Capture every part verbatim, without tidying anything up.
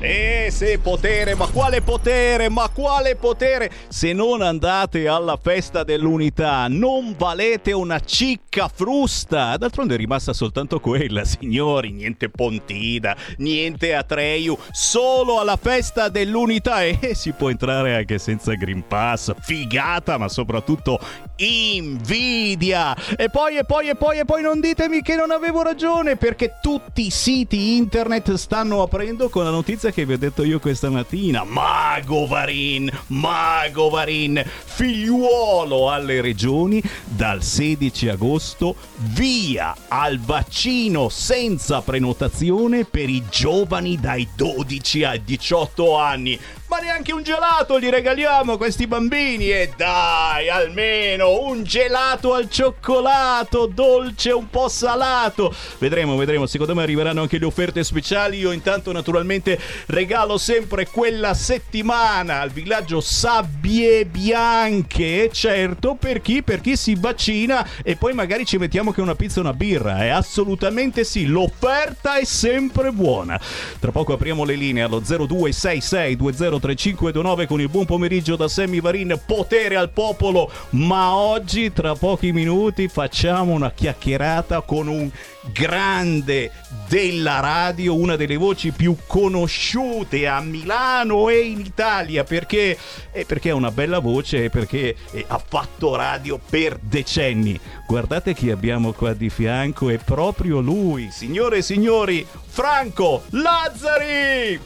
Eh, se potere, ma quale potere, ma quale potere? Se non andate alla Festa dell'Unità non valete una cicca frusta. D'altronde è rimasta soltanto quella, signori. Niente Pontida, niente Atreju, solo alla Festa dell'Unità. E si può entrare anche senza Green Pass. Figata, ma soprattutto invidia. E poi, e poi, e poi, e poi non ditemi che non avevo ragione, perché tutti i siti internet stanno aprendo con la notizia che vi ho detto io questa mattina. Mago Varin, Mago Varin, figliuolo alle regioni, dal sedici agosto via al vaccino senza prenotazione per i giovani dai dodici ai diciotto anni. Ma neanche un gelato gli regaliamo a questi bambini, e dai, almeno un gelato al cioccolato, dolce un po' salato. Vedremo, vedremo, secondo me arriveranno anche le offerte speciali. Io intanto naturalmente regalo sempre quella settimana al villaggio Sabbie Bianche, certo, per chi, per chi si vaccina, e poi magari ci mettiamo che una pizza e una birra, eh? Assolutamente sì, l'offerta è sempre buona. Tra poco apriamo le linee allo zero due sei sei due zero tre cinque due nove con il buon pomeriggio da Sammy Varin, Potere al Popolo. Ma oggi tra pochi minuti facciamo una chiacchierata con un grande della radio, una delle voci più conosciute a Milano e in Italia, perché eh, perché ha una bella voce e perché eh, ha fatto radio per decenni. Guardate chi abbiamo qua di fianco, è proprio lui, signore e signori, Franco Lazzari.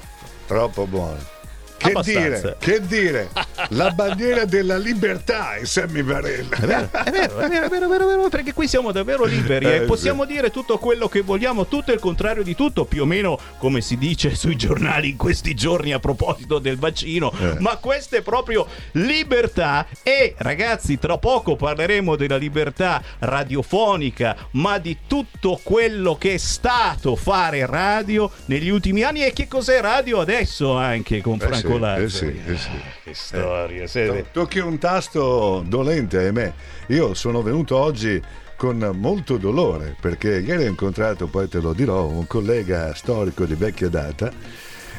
Troppo buono. Che abbastanza. dire, che dire, la bandiera della libertà è Sammy Varin. È vero, è vero, è vero, è vero, è vero, perché qui siamo davvero liberi e eh, eh, possiamo sì. dire tutto quello che vogliamo, tutto il contrario di tutto, più o meno come si dice sui giornali in questi giorni a proposito del vaccino, eh. ma questa è proprio libertà. E ragazzi, tra poco parleremo della libertà radiofonica, ma di tutto quello che è stato fare radio negli ultimi anni e che cos'è radio adesso anche con Franco. Eh sì, eh sì. Ah, che storia, eh, tocchi un tasto dolente, ahimè. Io sono venuto oggi con molto dolore perché ieri ho incontrato, poi te lo dirò, un collega storico di vecchia data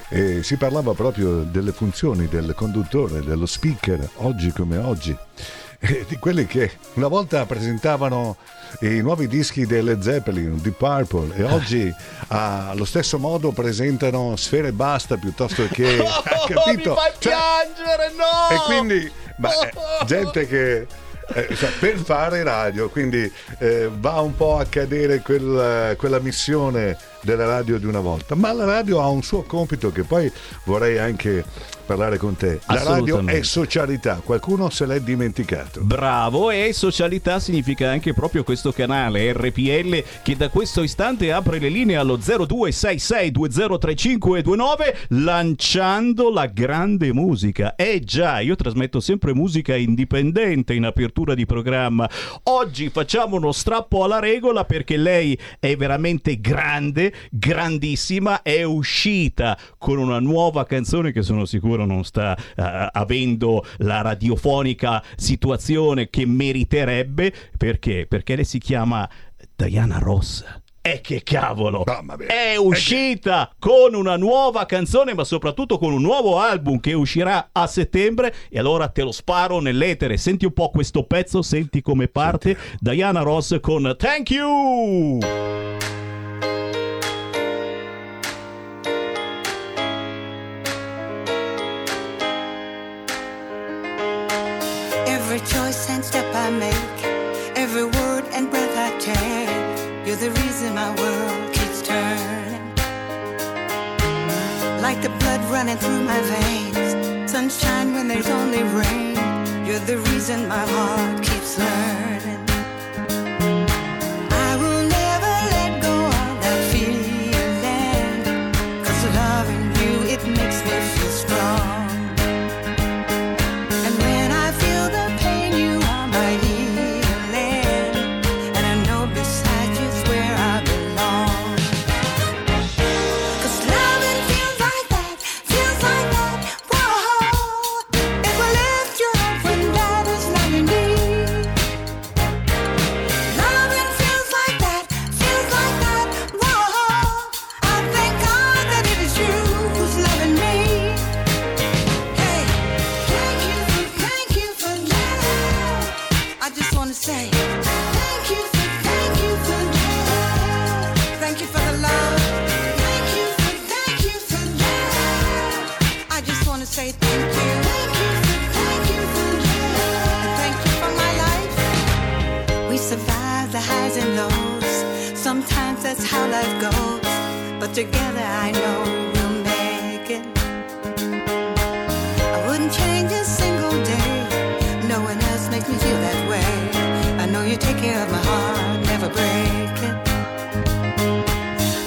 e si parlava proprio delle funzioni del conduttore, dello speaker, oggi come oggi, e di quelli che una volta presentavano i nuovi dischi delle Led Zeppelin, Deep Purple, e oggi ah, allo stesso modo presentano Sfera Ebbasta piuttosto che oh, capito? Mi fai cioè, piangere, no! E quindi ma, oh. gente che eh, cioè, per fare radio, quindi eh, va un po' a cadere quel, quella missione della radio di una volta, ma la radio ha un suo compito che poi vorrei anche parlare con te. La radio è socialità, qualcuno se l'è dimenticato. Bravo, e socialità significa anche proprio questo canale R P L che da questo istante apre le linee allo zero due sei sei due zero tre cinque due nove lanciando la grande musica. Eh già, io trasmetto sempre musica indipendente in apertura di programma. Oggi facciamo uno strappo alla regola perché lei è veramente grande, grandissima, è uscita con una nuova canzone che sono sicuro non sta uh, avendo la radiofonica situazione che meriterebbe. Perché? Perché lei si chiama Diana Ross. E che cavolo, no, è uscita che... con una nuova canzone, ma soprattutto con un nuovo album che uscirà a settembre. E allora te lo sparo nell'etere. Senti un po' questo pezzo, senti come parte. Senti. Diana Ross con Thank You. Every choice and step I make, every word and breath I take, you're the reason my world keeps turning. Like the blood running through my veins, sunshine when there's only rain, you're the reason my heart keeps learning. I will never let go of that feeling, 'cause loving you, it makes me feel strong. I just want to say thank you for, thank you for love. Thank you for the love. Thank you for, thank you for love. I just want to say thank you. Thank you for, thank you for love. And thank you for my life. We survive the highs and lows. Sometimes that's how life goes. But together I know we'll make it. I wouldn't change a single day. No one else makes me feel that way. I know you take care of my heart, never break it.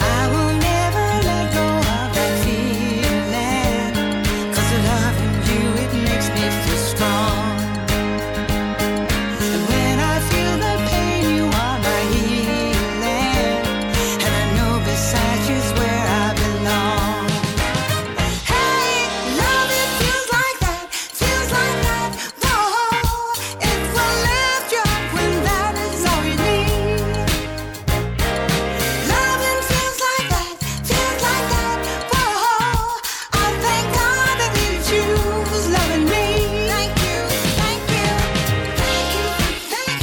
I will never let go of that feeling. 'Cause loving you, it makes me feel strong. And when I feel the pain, you are my healing. And I know beside you's where I belong. Hey, love, it feels like that, feels like that. Whoa, it will lift you up when that is all you need. Loving feels like that, feels like that. Whoa, I thank God that it's you who's loving me. Thank you, thank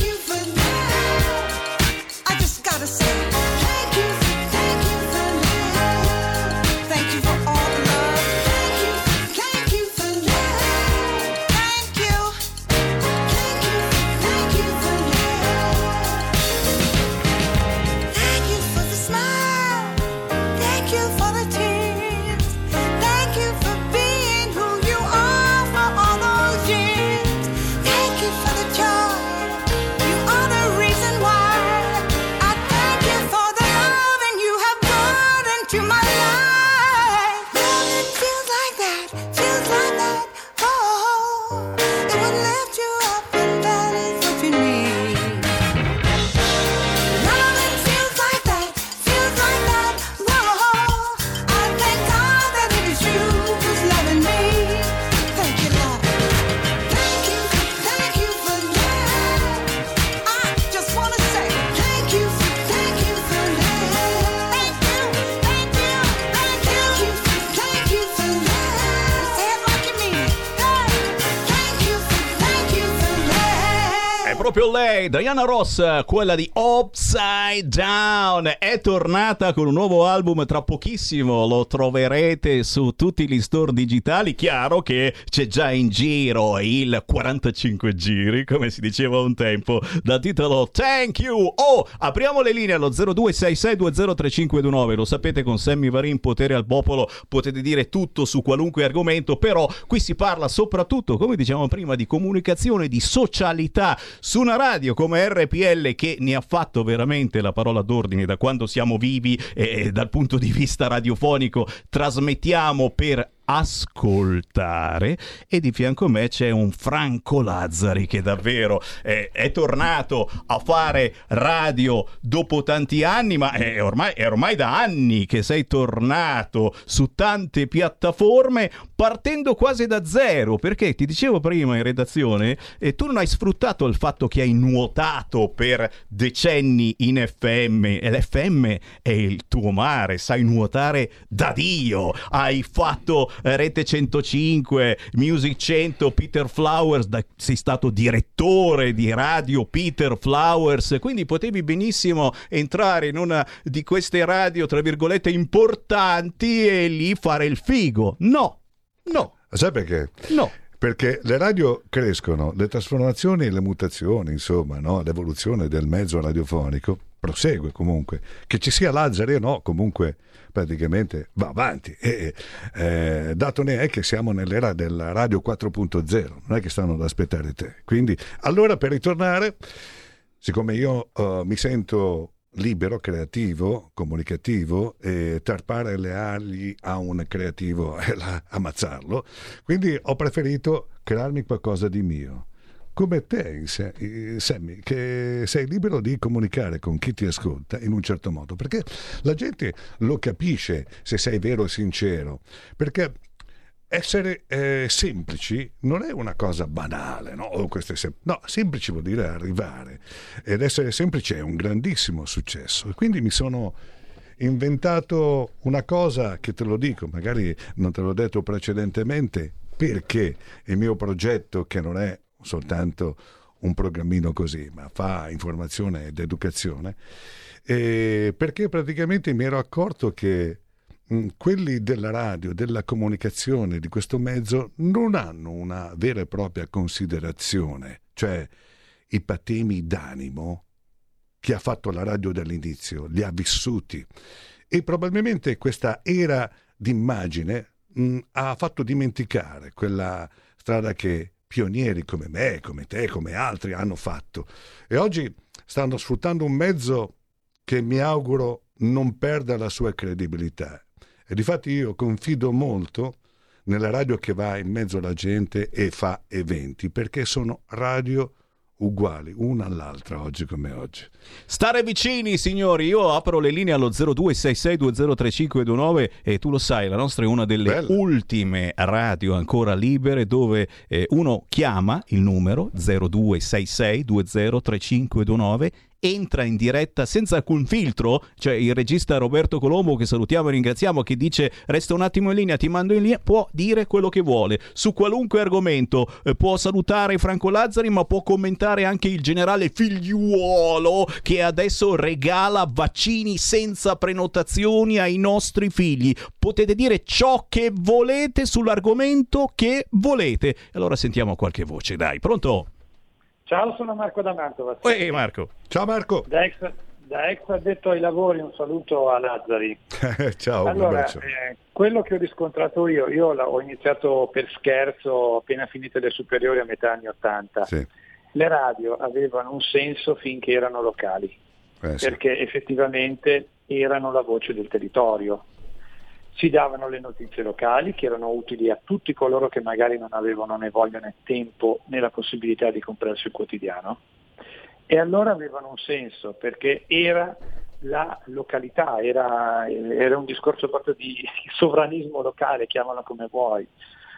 you, thank you, thank you for love. I just gotta say thank you, thank you for love. Thank you for all the love. Thank you, thank you for love. Thank you, thank you, thank you for love. Thank you for the smile. Thank you for the tears. Thank you for being who you are for all those years. Thank you for the joy. You are the reason why. I thank you for the love and you have brought into my life. Love, it feels like that, feels like that. Oh, it would lift you up and that is what you need. Love, it feels like that, feels like that. Whoa, I thank God that it is you who's loving me. Thank you, Lord. Thank you, thank you for love. I just want to say thank you, thank you for love. Thank you, thank you, thank you, thank you, thank you for love. Say it like you mean it. Hey, thank you, thank you for love. È proprio lei, Diana Ross, quella di Upside Down, è tornata con un nuovo album tra pochissimo, lo troverete su tutti gli store digitali, chiaro che c'è già in giro il quarantacinque giri, come si diceva un tempo, dal titolo Thank You. Oh, apriamo le linee allo zero due sei sei due zero tre cinque due nove, lo sapete, con Sammy Varin, Potere al Popolo, potete dire tutto su qualunque argomento, però qui si parla soprattutto, come dicevamo prima, di comunicazione, di socialità, su una radio come R P L che ne ha fatto veramente la parola d'ordine da quando siamo vivi e dal punto di vista radiofonico trasmettiamo per ascoltare. E di fianco a me c'è un Franco Lazzari che davvero è, è tornato a fare radio dopo tanti anni, ma è ormai, è ormai da anni che sei tornato su tante piattaforme partendo quasi da zero, perché ti dicevo prima in redazione eh, tu non hai sfruttato il fatto che hai nuotato per decenni in F M, e l'F M è il tuo mare, sai nuotare da Dio, hai fatto Rete centocinque, Music cento, Peter Flowers, da, sei stato direttore di Radio Peter Flowers, quindi potevi benissimo entrare in una di queste radio tra virgolette importanti e lì fare il figo. No, no. Sai perché? No. Perché le radio crescono, le trasformazioni e le mutazioni, insomma, no? L'evoluzione del mezzo radiofonico prosegue comunque, che ci sia Lazzari o no, comunque praticamente va avanti e eh, dato ne è che siamo nell'era della radio quattro punto zero, non è che stanno ad aspettare te, quindi allora per ritornare, siccome io uh, mi sento libero, creativo, comunicativo e tarpare le ali a un creativo è la, ammazzarlo, quindi ho preferito crearmi qualcosa di mio come te, Sammy, che sei libero di comunicare con chi ti ascolta in un certo modo, perché la gente lo capisce se sei vero e sincero, perché essere eh, semplici non è una cosa banale, no? Oh, questo è sem- no, semplici vuol dire arrivare, ed essere semplice è un grandissimo successo, quindi mi sono inventato una cosa che, te lo dico, magari non te l'ho detto precedentemente, perché il mio progetto, che non è soltanto un programmino così, ma fa informazione ed educazione, e perché praticamente mi ero accorto che mh, quelli della radio, della comunicazione, di questo mezzo non hanno una vera e propria considerazione, cioè i patemi d'animo, chi ha fatto la radio dall'inizio li ha vissuti, e probabilmente questa era d'immagine mh, ha fatto dimenticare quella strada che pionieri come me, come te, come altri hanno fatto, e oggi stanno sfruttando un mezzo che mi auguro non perda la sua credibilità. E difatti io confido molto nella radio che va in mezzo alla gente e fa eventi, perché sono radio uguali, una all'altra, oggi come oggi. Stare vicini, signori. Io apro le linee allo zero due sei sei due zero tre cinque due nove e tu lo sai, la nostra è una delle Bella. ultime radio ancora libere, dove eh, uno chiama il numero zero due sei sei due zero tre cinque due nove, entra in diretta senza alcun filtro. Cioè il regista Roberto Colombo, che salutiamo e ringraziamo, che dice resta un attimo in linea, ti mando in linea, può dire quello che vuole su qualunque argomento, eh, può salutare Franco Lazzari, ma può commentare anche il generale Figliuolo, che adesso regala vaccini senza prenotazioni ai nostri figli. Potete dire ciò che volete sull'argomento che volete. Allora sentiamo qualche voce, dai. Pronto? Ciao, sono Marco da Mantova. Ehi Marco. Ciao Marco. Da ex, da ex addetto ai lavori, un saluto a Lazzari. Ciao. Allora, eh, quello che ho riscontrato io, io ho iniziato per scherzo appena finite le superiori a metà anni ottanta. Sì. Le radio avevano un senso finché erano locali, eh, sì. perché effettivamente erano la voce del territorio. Ci davano le notizie locali che erano utili a tutti coloro che magari non avevano né voglia né tempo né la possibilità di comprarsi il quotidiano, e allora avevano un senso perché era la località, era, era un discorso proprio di sovranismo locale, chiamalo come vuoi.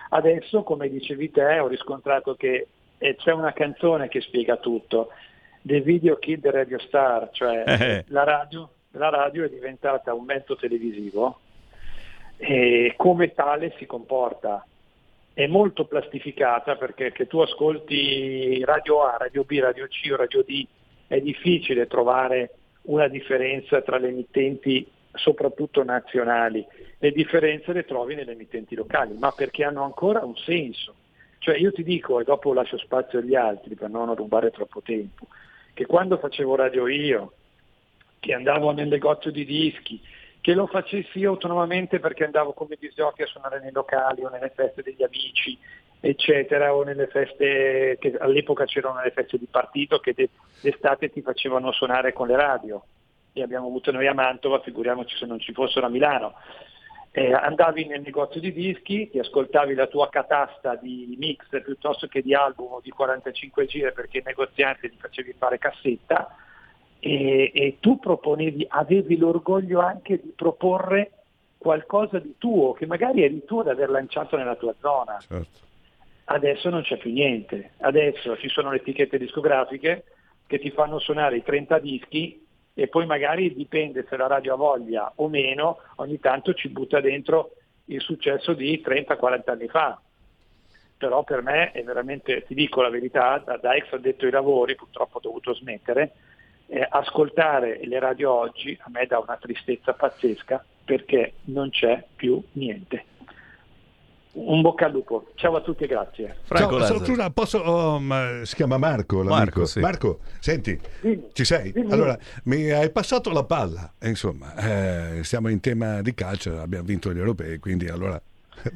Adesso, come dicevi te, ho riscontrato che eh, c'è una canzone che spiega tutto, The Video Kid Radio Star, cioè eh. la radio, la radio è diventata un mezzo televisivo e come tale si comporta, è molto plastificata, perché che tu ascolti Radio A, Radio B, Radio C o Radio D è difficile trovare una differenza tra le emittenti soprattutto nazionali, le differenze le trovi nelle emittenti locali, ma perché hanno ancora un senso. Cioè io ti dico, e dopo lascio spazio agli altri per non rubare troppo tempo, che quando facevo radio io, che andavo nel negozio di dischi, che lo facessi io autonomamente perché andavo come disjockey a suonare nei locali o nelle feste degli amici, eccetera, o nelle feste che all'epoca c'erano le feste di partito che d'estate ti facevano suonare con le radio, e abbiamo avuto noi a Mantova, figuriamoci se non ci fossero a Milano. Eh, andavi nel negozio di dischi, ti ascoltavi la tua catasta di mix piuttosto che di album o di quarantacinque giri, perché i negozianti li facevi fare cassetta. E, e tu proponevi, avevi l'orgoglio anche di proporre qualcosa di tuo, che magari eri tu ad aver lanciato nella tua zona. Certo. Adesso non c'è più niente, adesso ci sono le etichette discografiche che ti fanno suonare i trenta dischi e poi magari, dipende se la radio ha voglia o meno, ogni tanto ci butta dentro il successo di trenta quaranta anni fa. Però per me è veramente, ti dico la verità, da, da ex addetto ai lavori, purtroppo ho dovuto smettere. Eh, ascoltare le radio oggi a me dà una tristezza pazzesca, perché non c'è più niente. Un bocca al lupo, ciao a tutti e grazie. Franco, ciao, salutura, posso, um, si chiama Marco l'amico. Marco, sì. Marco, senti, dimmi, ci sei? Dimmi. Allora, mi hai passato la palla, e insomma, eh, siamo in tema di calcio, abbiamo vinto gli europei, quindi allora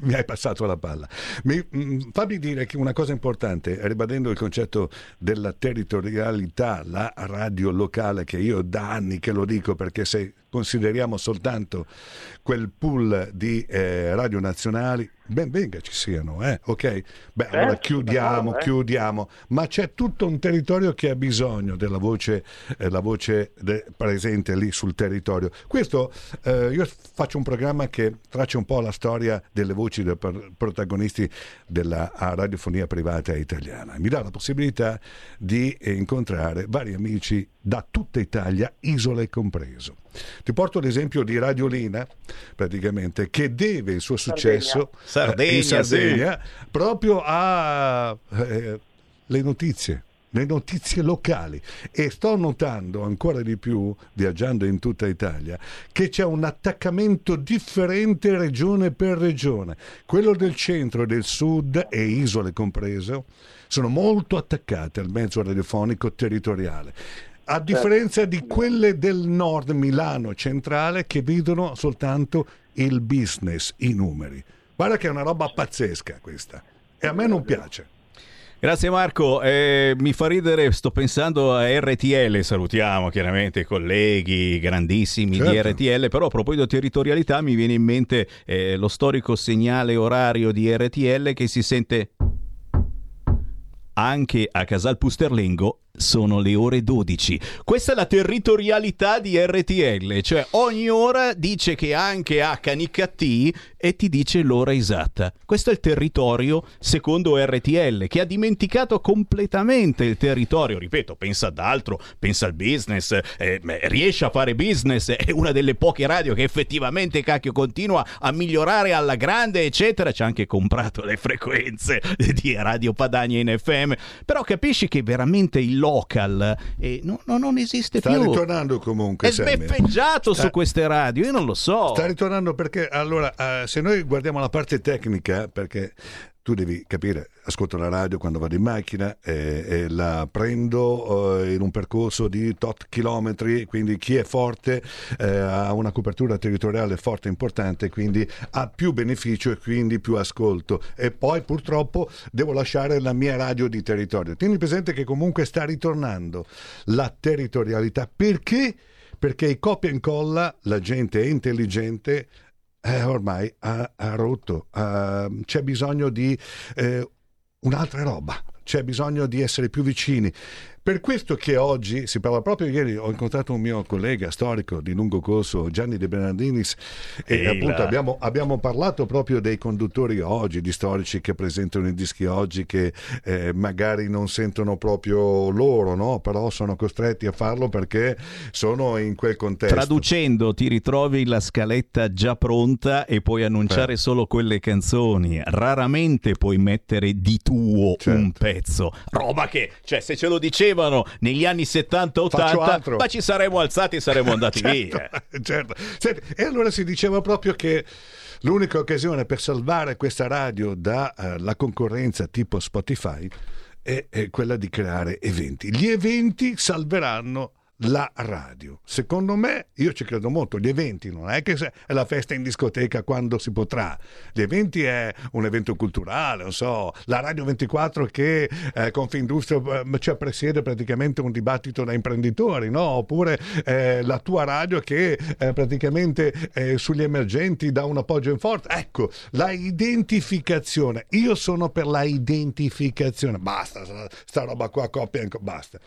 mi hai passato la palla. Mi, mh, fammi dire che una cosa importante, ribadendo il concetto della territorialità, la radio locale, che io da anni che lo dico, perché se consideriamo soltanto quel pool di eh, radio nazionali, ben venga ci siano, eh? Ok? Beh, eh, allora chiudiamo, eh. chiudiamo, ma c'è tutto un territorio che ha bisogno della voce, eh, la voce de- presente lì sul territorio. Questo, eh, io faccio un programma che traccia un po' la storia delle voci dei par- protagonisti della radiofonia privata italiana. Mi dà la possibilità di eh, incontrare vari amici da tutta Italia, isole compreso. Ti porto l'esempio di Radiolina, praticamente, che deve il suo successo Sardegna, Sardegna, in Sardegna sì. proprio a eh, le notizie. le notizie locali, e sto notando ancora di più, viaggiando in tutta Italia, che c'è un attaccamento differente regione per regione. Quello del centro e del sud, e isole compreso, sono molto attaccate al mezzo radiofonico territoriale, a differenza di quelle del nord, Milano centrale, che vedono soltanto il business, i numeri. Guarda che è una roba pazzesca questa, e a me non piace. Grazie Marco, eh, mi fa ridere, sto pensando a R T L, salutiamo chiaramente i colleghi grandissimi, certo, di R T L, però a proposito territorialità mi viene in mente eh, lo storico segnale orario di R T L che si sente anche a Casal Pusterlengo. Sono le ore dodici. Questa è la territorialità di R T L, cioè ogni ora dice che anche a Canicattì e ti dice l'ora esatta. Questo è il territorio secondo R T L, che ha dimenticato completamente il territorio. Ripeto, pensa ad altro, pensa al business, eh, riesce a fare business, è una delle poche radio che effettivamente cacchio continua a migliorare alla grande eccetera, ci ha anche comprato le frequenze di Radio Padania in F M, però capisci che veramente il local e no, no, non esiste. Sta più ritornando comunque, è sbeffeggiato sta... su queste radio, io non lo so, sta ritornando perché allora uh, se noi guardiamo la parte tecnica, perché tu devi capire, ascolto la radio quando vado in macchina e, e la prendo eh, in un percorso di tot chilometri, quindi chi è forte eh, ha una copertura territoriale forte e importante, quindi ha più beneficio e quindi più ascolto. E poi purtroppo devo lasciare la mia radio di territorio. Tieni presente che comunque sta ritornando la territorialità. Perché? Perché i copia e incolla, la gente è intelligente, Eh, ormai ha, ha rotto, uh, c'è bisogno di eh, un'altra roba, c'è bisogno di essere più vicini. Per questo che oggi si parla, proprio ieri ho incontrato un mio collega storico di lungo corso, Gianni De Bernardinis, e Eila. appunto abbiamo, abbiamo parlato proprio dei conduttori oggi, di storici che presentano i dischi oggi, che eh, magari non sentono proprio loro, no? Però sono costretti a farlo perché sono in quel contesto. Traducendo, ti ritrovi la scaletta già pronta e puoi annunciare eh. solo quelle canzoni, raramente puoi mettere di tuo, certo, un pezzo, roba che, cioè, se ce lo dicevo negli anni settanta ottanta, ma ci saremmo alzati e saremmo andati certo, via. Certo. Senti, e allora si diceva proprio che l'unica occasione per salvare questa radio dalla uh, concorrenza tipo Spotify è, è quella di creare eventi. Gli eventi salveranno la radio. Secondo me, io ci credo molto, gli eventi non è che è la festa in discoteca quando si potrà, gli eventi è un evento culturale, non so, la Radio ventiquattro che eh, Confindustria eh, cioè presiede praticamente un dibattito da imprenditori, no? Oppure eh, la tua radio che eh, praticamente eh, sugli emergenti dà un appoggio in forza. Ecco, la identificazione, io sono per la identificazione, basta sta roba qua, copia anche, basta.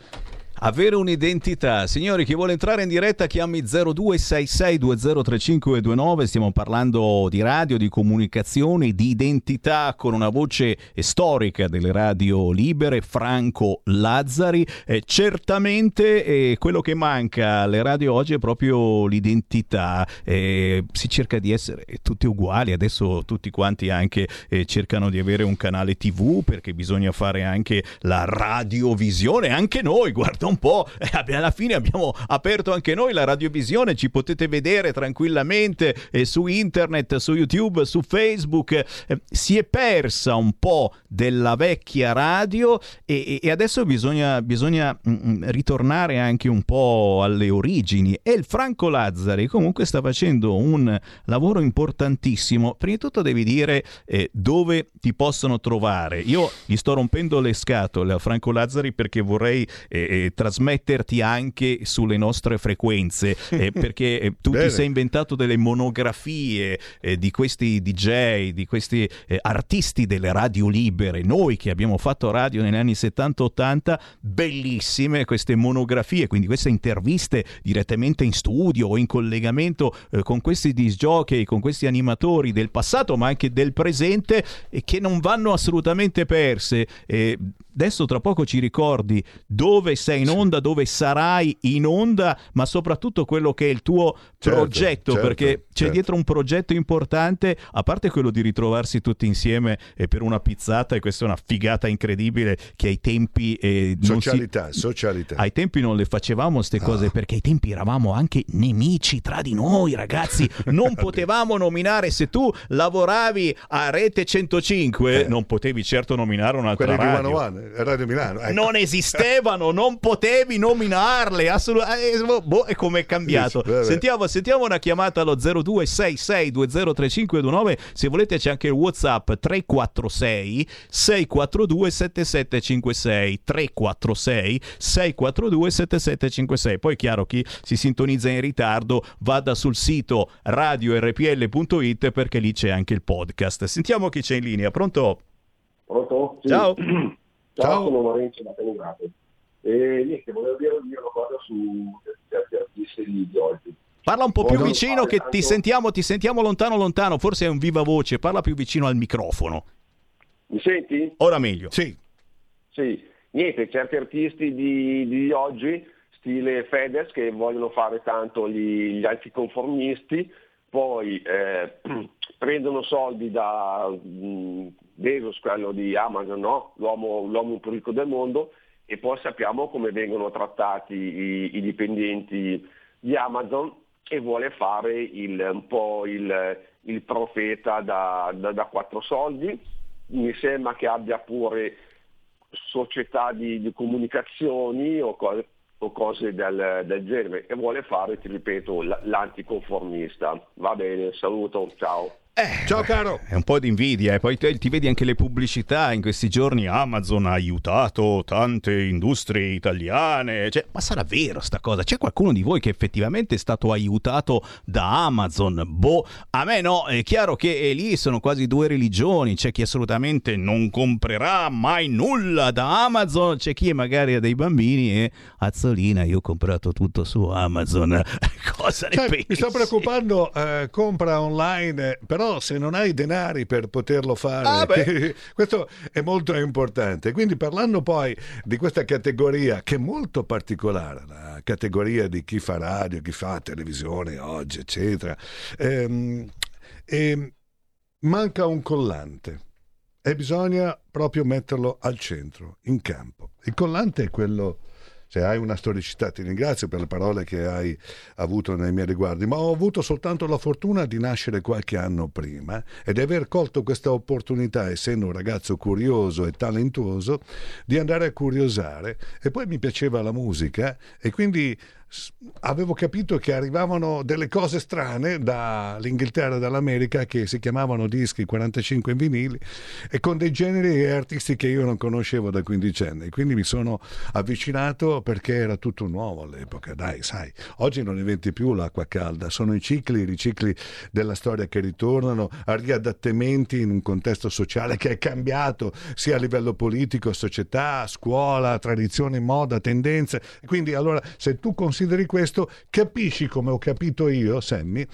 Avere un'identità. Signori, chi vuole entrare in diretta chiami zero due sei sei due zero tre cinque due nove. Stiamo parlando di radio, di comunicazione, di identità, con una voce storica delle radio libere, Franco Lazzari. Eh, certamente eh, quello che manca alle radio oggi è proprio l'identità. Eh, si cerca di essere tutti uguali. Adesso tutti quanti anche eh, cercano di avere un canale tivù, perché bisogna fare anche la radiovisione. Anche noi, guardate un po', alla fine abbiamo aperto anche noi la radiovisione, ci potete vedere tranquillamente eh, su internet, su YouTube, su Facebook. Eh, si è persa un po' della vecchia radio e, e adesso bisogna, bisogna mh, ritornare anche un po' alle origini, e il Franco Lazzari comunque sta facendo un lavoro importantissimo. Prima di tutto devi dire eh, dove ti possono trovare. Io gli sto rompendo le scatole a Franco Lazzari perché vorrei eh, trasmetterti anche sulle nostre frequenze, eh, perché tu ti sei inventato delle monografie eh, di questi D J, di questi eh, artisti delle radio libere, noi che abbiamo fatto radio negli anni settanta ottanta, bellissime queste monografie, quindi queste interviste direttamente in studio o in collegamento eh, con questi disc jockey, con questi animatori del passato ma anche del presente, eh, che non vanno assolutamente perse. Eh, Adesso tra poco ci ricordi dove sei in onda, dove sarai in onda, ma soprattutto quello che è il tuo certo, progetto, certo, perché certo. c'è dietro un progetto importante, a parte quello di ritrovarsi tutti insieme e per una pizzata, e questa è una figata incredibile che ai tempi... Eh, socialità, non si... socialità. Ai tempi non le facevamo queste ah. cose, perché ai tempi eravamo anche nemici tra di noi, ragazzi, non potevamo nominare, se tu lavoravi a Rete centocinque eh. non potevi certo nominare un'altra Quelli radio. Di uno zero uno, Radio Milano. Ecco. Non esistevano, non potevi nominarle, assolutamente. Boh, e com'è cambiato. Sì, sentiamo, sentiamo una chiamata allo zero due sei sei due zero tre cinque due nove, se volete c'è anche il WhatsApp tre quattro sei sei quattro due sette sette cinque sei tre quattro sei sei quattro due sette sette cinque sei. Poi è chiaro, chi si sintonizza in ritardo vada sul sito radio erre pi elle punto it, perché lì c'è anche il podcast. Sentiamo chi c'è in linea. Pronto? Pronto? Sì. Ciao. Ciao. Ciao, sono Lorenzo da Penigrate. E niente, volevo dire una cosa su certi artisti di oggi. Parla un po' più vicino, che ti sentiamo, ti sentiamo lontano lontano, forse è un viva voce, parla più vicino al microfono. Mi senti? Ora meglio. Sì. Sì. Niente, certi artisti di, di oggi, stile Fedez, che vogliono fare tanto gli, gli anticonformisti, poi eh, prendono soldi da mh, Bezos, quello di Amazon, no? L'uomo, l'uomo più ricco del mondo, e poi sappiamo come vengono trattati i, i dipendenti di Amazon, e vuole fare il, un po' il, il profeta da, da, da quattro soldi. Mi sembra che abbia pure società di, di comunicazioni o cose, o cose del, del genere, e vuole fare, ti ripeto, l- l'anticonformista. Va bene, saluto, ciao. Eh, Ciao caro. È un po' di invidia, e poi te, ti vedi anche le pubblicità in questi giorni. Amazon ha aiutato tante industrie italiane, cioè, ma sarà vero sta cosa? C'è qualcuno di voi che effettivamente è stato aiutato da Amazon? Boh, a me no. È chiaro che lì sono quasi due religioni. C'è chi assolutamente non comprerà mai nulla da Amazon, c'è chi magari ha dei bambini e azzolina, io ho comprato tutto su Amazon. Cosa ne cioè, pensi? Mi sto preoccupando, eh, compra online, eh, però se non hai denari per poterlo fare, ah, questo è molto importante. Quindi, parlando poi di questa categoria che è molto particolare, la categoria di chi fa radio, chi fa televisione oggi, eccetera, ehm, ehm, manca un collante e bisogna proprio metterlo al centro, in campo. Il collante è quello. Cioè, hai una storicità, ti ringrazio per le parole che hai avuto nei miei riguardi, ma ho avuto soltanto la fortuna di nascere qualche anno prima e di aver colto questa opportunità, essendo un ragazzo curioso e talentuoso, di andare a curiosare. E poi mi piaceva la musica, e quindi avevo capito che arrivavano delle cose strane dall'Inghilterra e dall'America, che si chiamavano dischi quarantacinque in vinili, e con dei generi e artisti che io non conoscevo da quindicenne. Quindi mi sono avvicinato, perché era tutto nuovo all'epoca. Dai, sai, oggi non inventi più l'acqua calda, sono i cicli, i ricicli della storia che ritornano, a riadattamenti in un contesto sociale che è cambiato sia a livello politico, società, scuola, tradizione, moda, tendenze. Quindi allora, se tu consideri Consideri questo, capisci, come ho capito io, Sammy,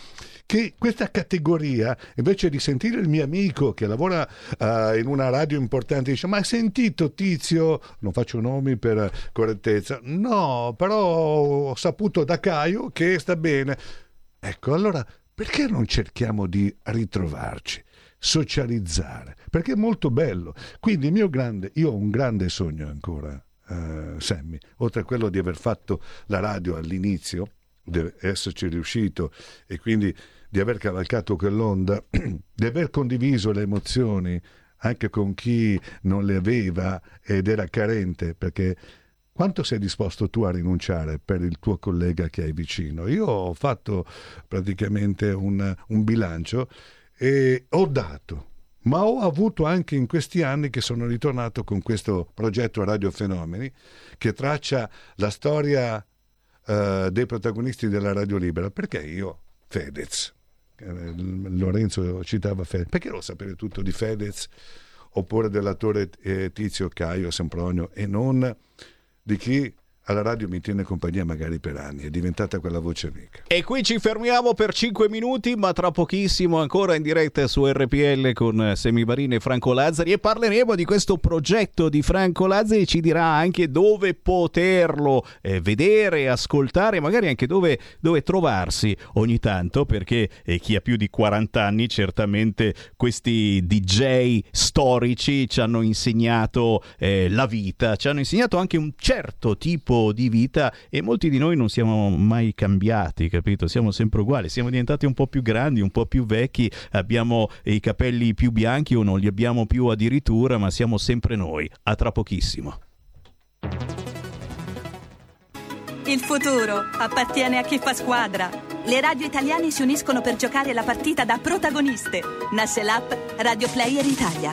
che questa categoria, invece di sentire il mio amico che lavora uh, in una radio importante, dice: ma hai sentito Tizio? Non faccio nomi per correttezza. No, però ho saputo da Caio che sta bene. Ecco, allora perché non cerchiamo di ritrovarci, socializzare? Perché è molto bello. Quindi il mio grande, io ho un grande sogno ancora. Uh, Sammy, oltre a quello di aver fatto la radio all'inizio, di esserci riuscito e quindi di aver cavalcato quell'onda, di aver condiviso le emozioni anche con chi non le aveva ed era carente, perché quanto sei disposto tu a rinunciare per il tuo collega che hai vicino? Io ho fatto praticamente un, un bilancio e ho dato, ma ho avuto anche in questi anni che sono ritornato con questo progetto Radio Fenomeni, che traccia la storia eh, dei protagonisti della radio libera. Perché io, Fedez, eh, Lorenzo citava Fedez, perché devo sapere tutto di Fedez, oppure dell'attore eh, Tizio, Caio, Sempronio, e non di chi alla radio mi tiene compagnia magari per anni, è diventata quella voce amica. E qui ci fermiamo per cinque minuti, ma tra pochissimo ancora in diretta su R P L con Sammy Varini e Franco Lazzari, e parleremo di questo progetto di Franco Lazzari, ci dirà anche dove poterlo eh, vedere, ascoltare, magari anche dove, dove trovarsi ogni tanto, perché eh, chi ha più di quaranta anni certamente questi D J storici ci hanno insegnato eh, la vita, ci hanno insegnato anche un certo tipo di vita, e molti di noi non siamo mai cambiati, capito? Siamo sempre uguali, siamo diventati un po' più grandi, un po' più vecchi, abbiamo i capelli più bianchi o non li abbiamo più addirittura, ma siamo sempre noi. A tra pochissimo. Il futuro appartiene a chi fa squadra. Le radio italiane si uniscono per giocare la partita da protagoniste. Nasce l'app Radio Player Italia.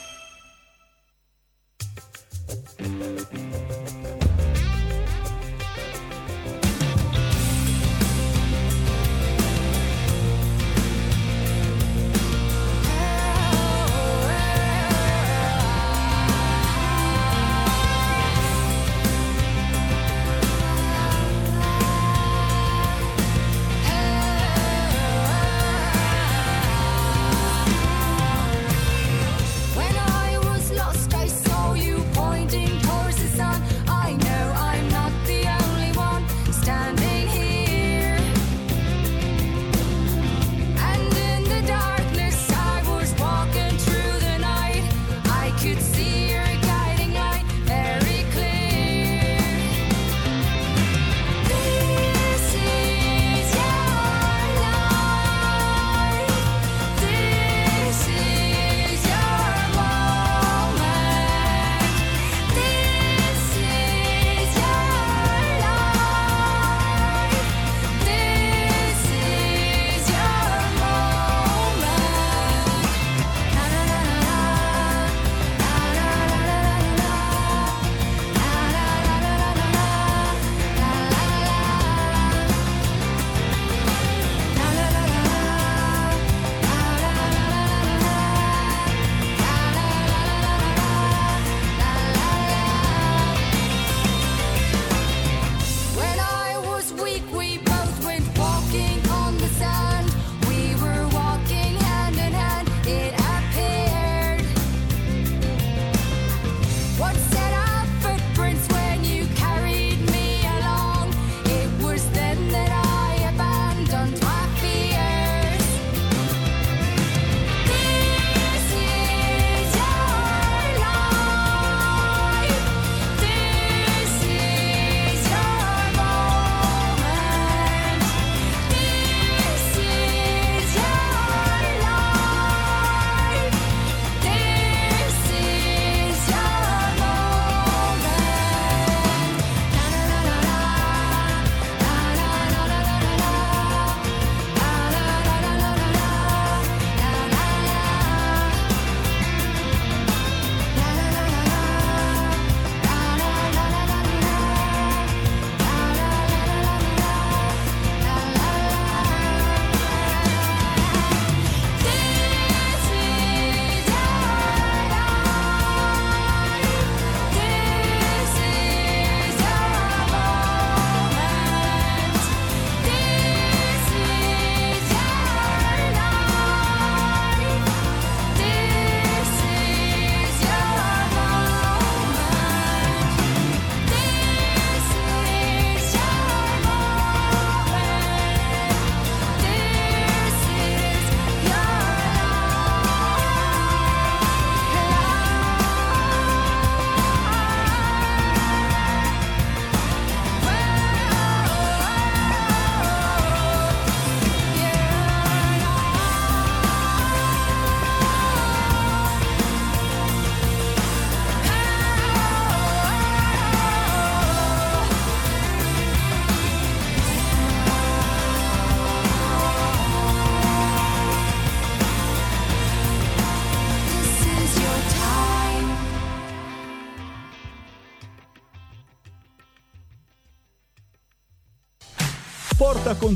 con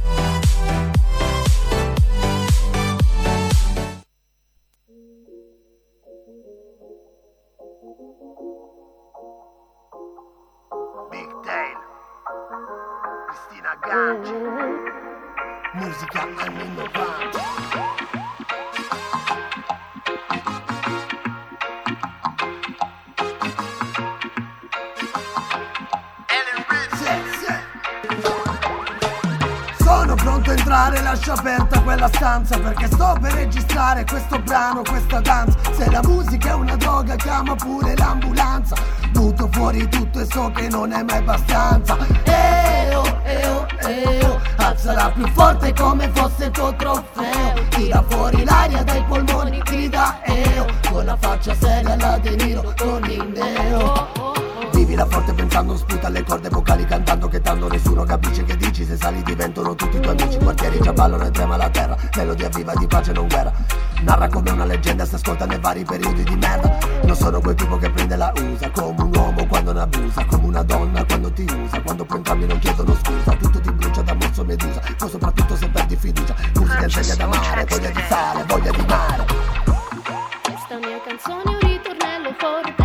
Big Tale, Cristina Gaggi, musica anni novanta. Lascio aperta quella stanza perché sto per registrare questo brano, questa danza. Se la musica è una droga, chiama pure l'ambulanza. Butto fuori tutto e so che non è mai abbastanza. Eo, eo, eo, alzala più forte come fosse il tuo trofeo. Tira fuori l'aria dai polmoni, grida eo, con la faccia seria alla De Niro, con il neo. Vivila forte pensando, sputa le corde vocali cantando, che tanto nessuno capisce che dici. Se sali diventano tutti i tuoi amici, quartieri già ballano e trema la terra. Melodia viva di pace non guerra, narra come una leggenda, si ascolta nei vari periodi di merda. Non sono quel tipo che prende la usa, come un uomo quando ne abusa, come una donna quando ti usa, quando poi entrambi non chiedono scusa. Tutto ti brucia da morso medusa, ma soprattutto se perdi fiducia. Musica insegna ad amare, voglia di sale, voglia di mare. Questa mia canzone è un ritornello forte,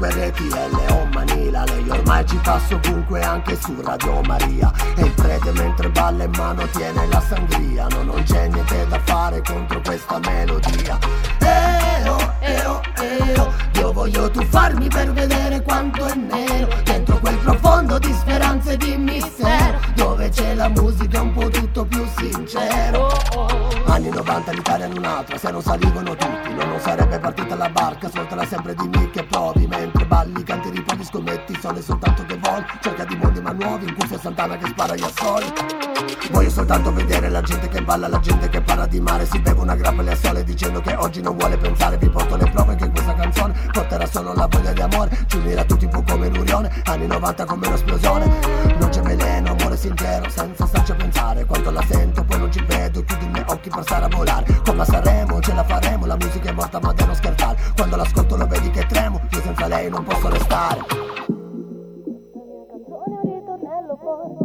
R P L o Manila, lei ormai ci passa ovunque anche su Radio Maria. E il prete mentre balla in mano tiene la sangria, no, non c'è niente da fare contro questa melodia. Eo, eo, eo, io voglio tuffarmi per vedere quanto è nero dentro quel profondo di speranza e di mistero, dove c'è la musica un po' tutto più sincero. Anni novanta l'Italia è un'altra, se non salivano tutti non, non sarebbe partita la barca. Soltala sempre, dimmi che provi, mentre balli, canti, riprovi, scommetti, sole soltanto che vuoi. Cerca di mondi ma nuovi, in cuffia Santana che spara gli assoli. Voglio soltanto vedere la gente che balla, la gente che parla di mare, si beve una grappa alle sole dicendo che oggi non vuole pensare. Vi porto le prove che in questa canzone porterà solo la voglia di amore, ci unirà tutti un po' come l'Urione, anni novanta come un'esplosione. Non c'è veleno, amore sincero, senza starci a pensare. Quando la sento poi non ci vedo, chiudi i miei occhi per stare a volare. Come la saremo, ce la faremo, la musica è morta ma devo scherzare. Quando l'ascolto lo vedi che tremo, io senza lei non posso restare. La mia canzone è un ritornello forte,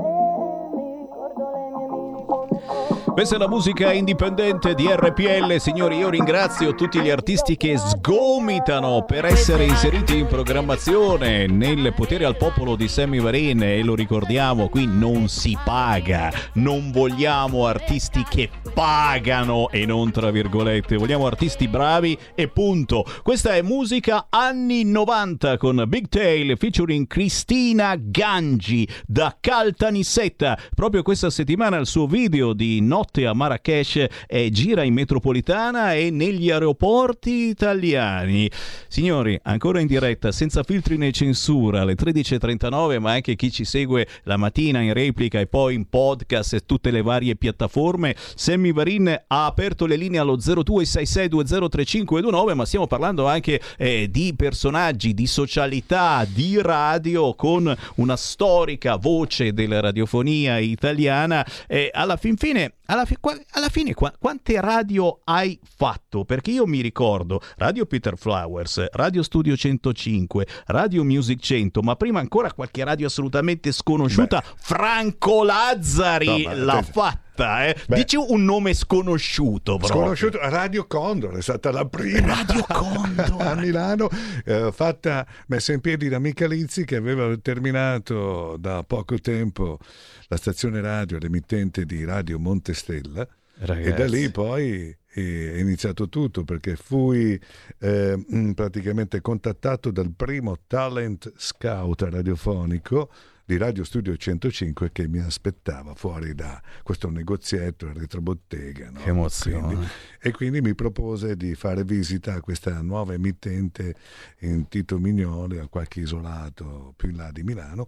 mi ricordo le mie mini con le. Questa è la musica indipendente di R P L. Signori, io ringrazio tutti gli artisti che sgomitano per essere inseriti in programmazione nel Potere al Popolo di Sammy Varini. E lo ricordiamo, qui non si paga, non vogliamo artisti che pagano e non tra virgolette, vogliamo artisti bravi e punto. Questa è musica anni novanta con Big Tale featuring Cristina Gangi da Caltanissetta. Proprio questa settimana il suo video di No a Marrakech eh, gira in metropolitana e negli aeroporti italiani. Signori, ancora in diretta, senza filtri né censura, alle tredici e trentanove, ma anche chi ci segue la mattina in replica e poi in podcast e tutte le varie piattaforme. Sammy Varin ha aperto le linee allo zero due sei sei due zero tre cinque due nove, ma stiamo parlando anche eh, di personaggi, di socialità, di radio, con una storica voce della radiofonia italiana. Eh, alla fin fine Alla, fi- alla fine qu- quante radio hai fatto? Perché io mi ricordo Radio Peter Flowers, Radio Studio centocinque, Radio Music cento, ma prima ancora qualche radio assolutamente sconosciuta. Beh. Franco Lazzari no, l'ha te... fatta. Eh. Dici un nome sconosciuto proprio. Sconosciuto, Radio Condor è stata la prima Radio Condor a Milano, eh, fatta messa in piedi da Mica Lizzi, che aveva terminato da poco tempo la stazione radio, l'emittente di Radio Montestella. Ragazzi. E da lì poi è iniziato tutto, perché fui eh, praticamente contattato dal primo talent scout radiofonico di Radio Studio centocinque che mi aspettava fuori da questo negozietto, la retrobottega, no? Che emozione. Quindi, e quindi mi propose di fare visita a questa nuova emittente in Tito Mignone, a qualche isolato più in là di Milano.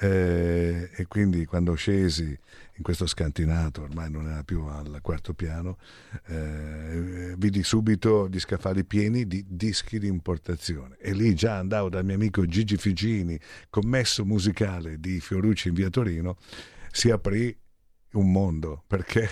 Eh, e quindi quando scesi in questo scantinato, ormai non era più al quarto piano, eh, vidi subito gli scaffali pieni di dischi di importazione, e lì già andavo dal mio amico Gigi Figini, commesso musicale di Fiorucci in via Torino. Si aprì un mondo, perché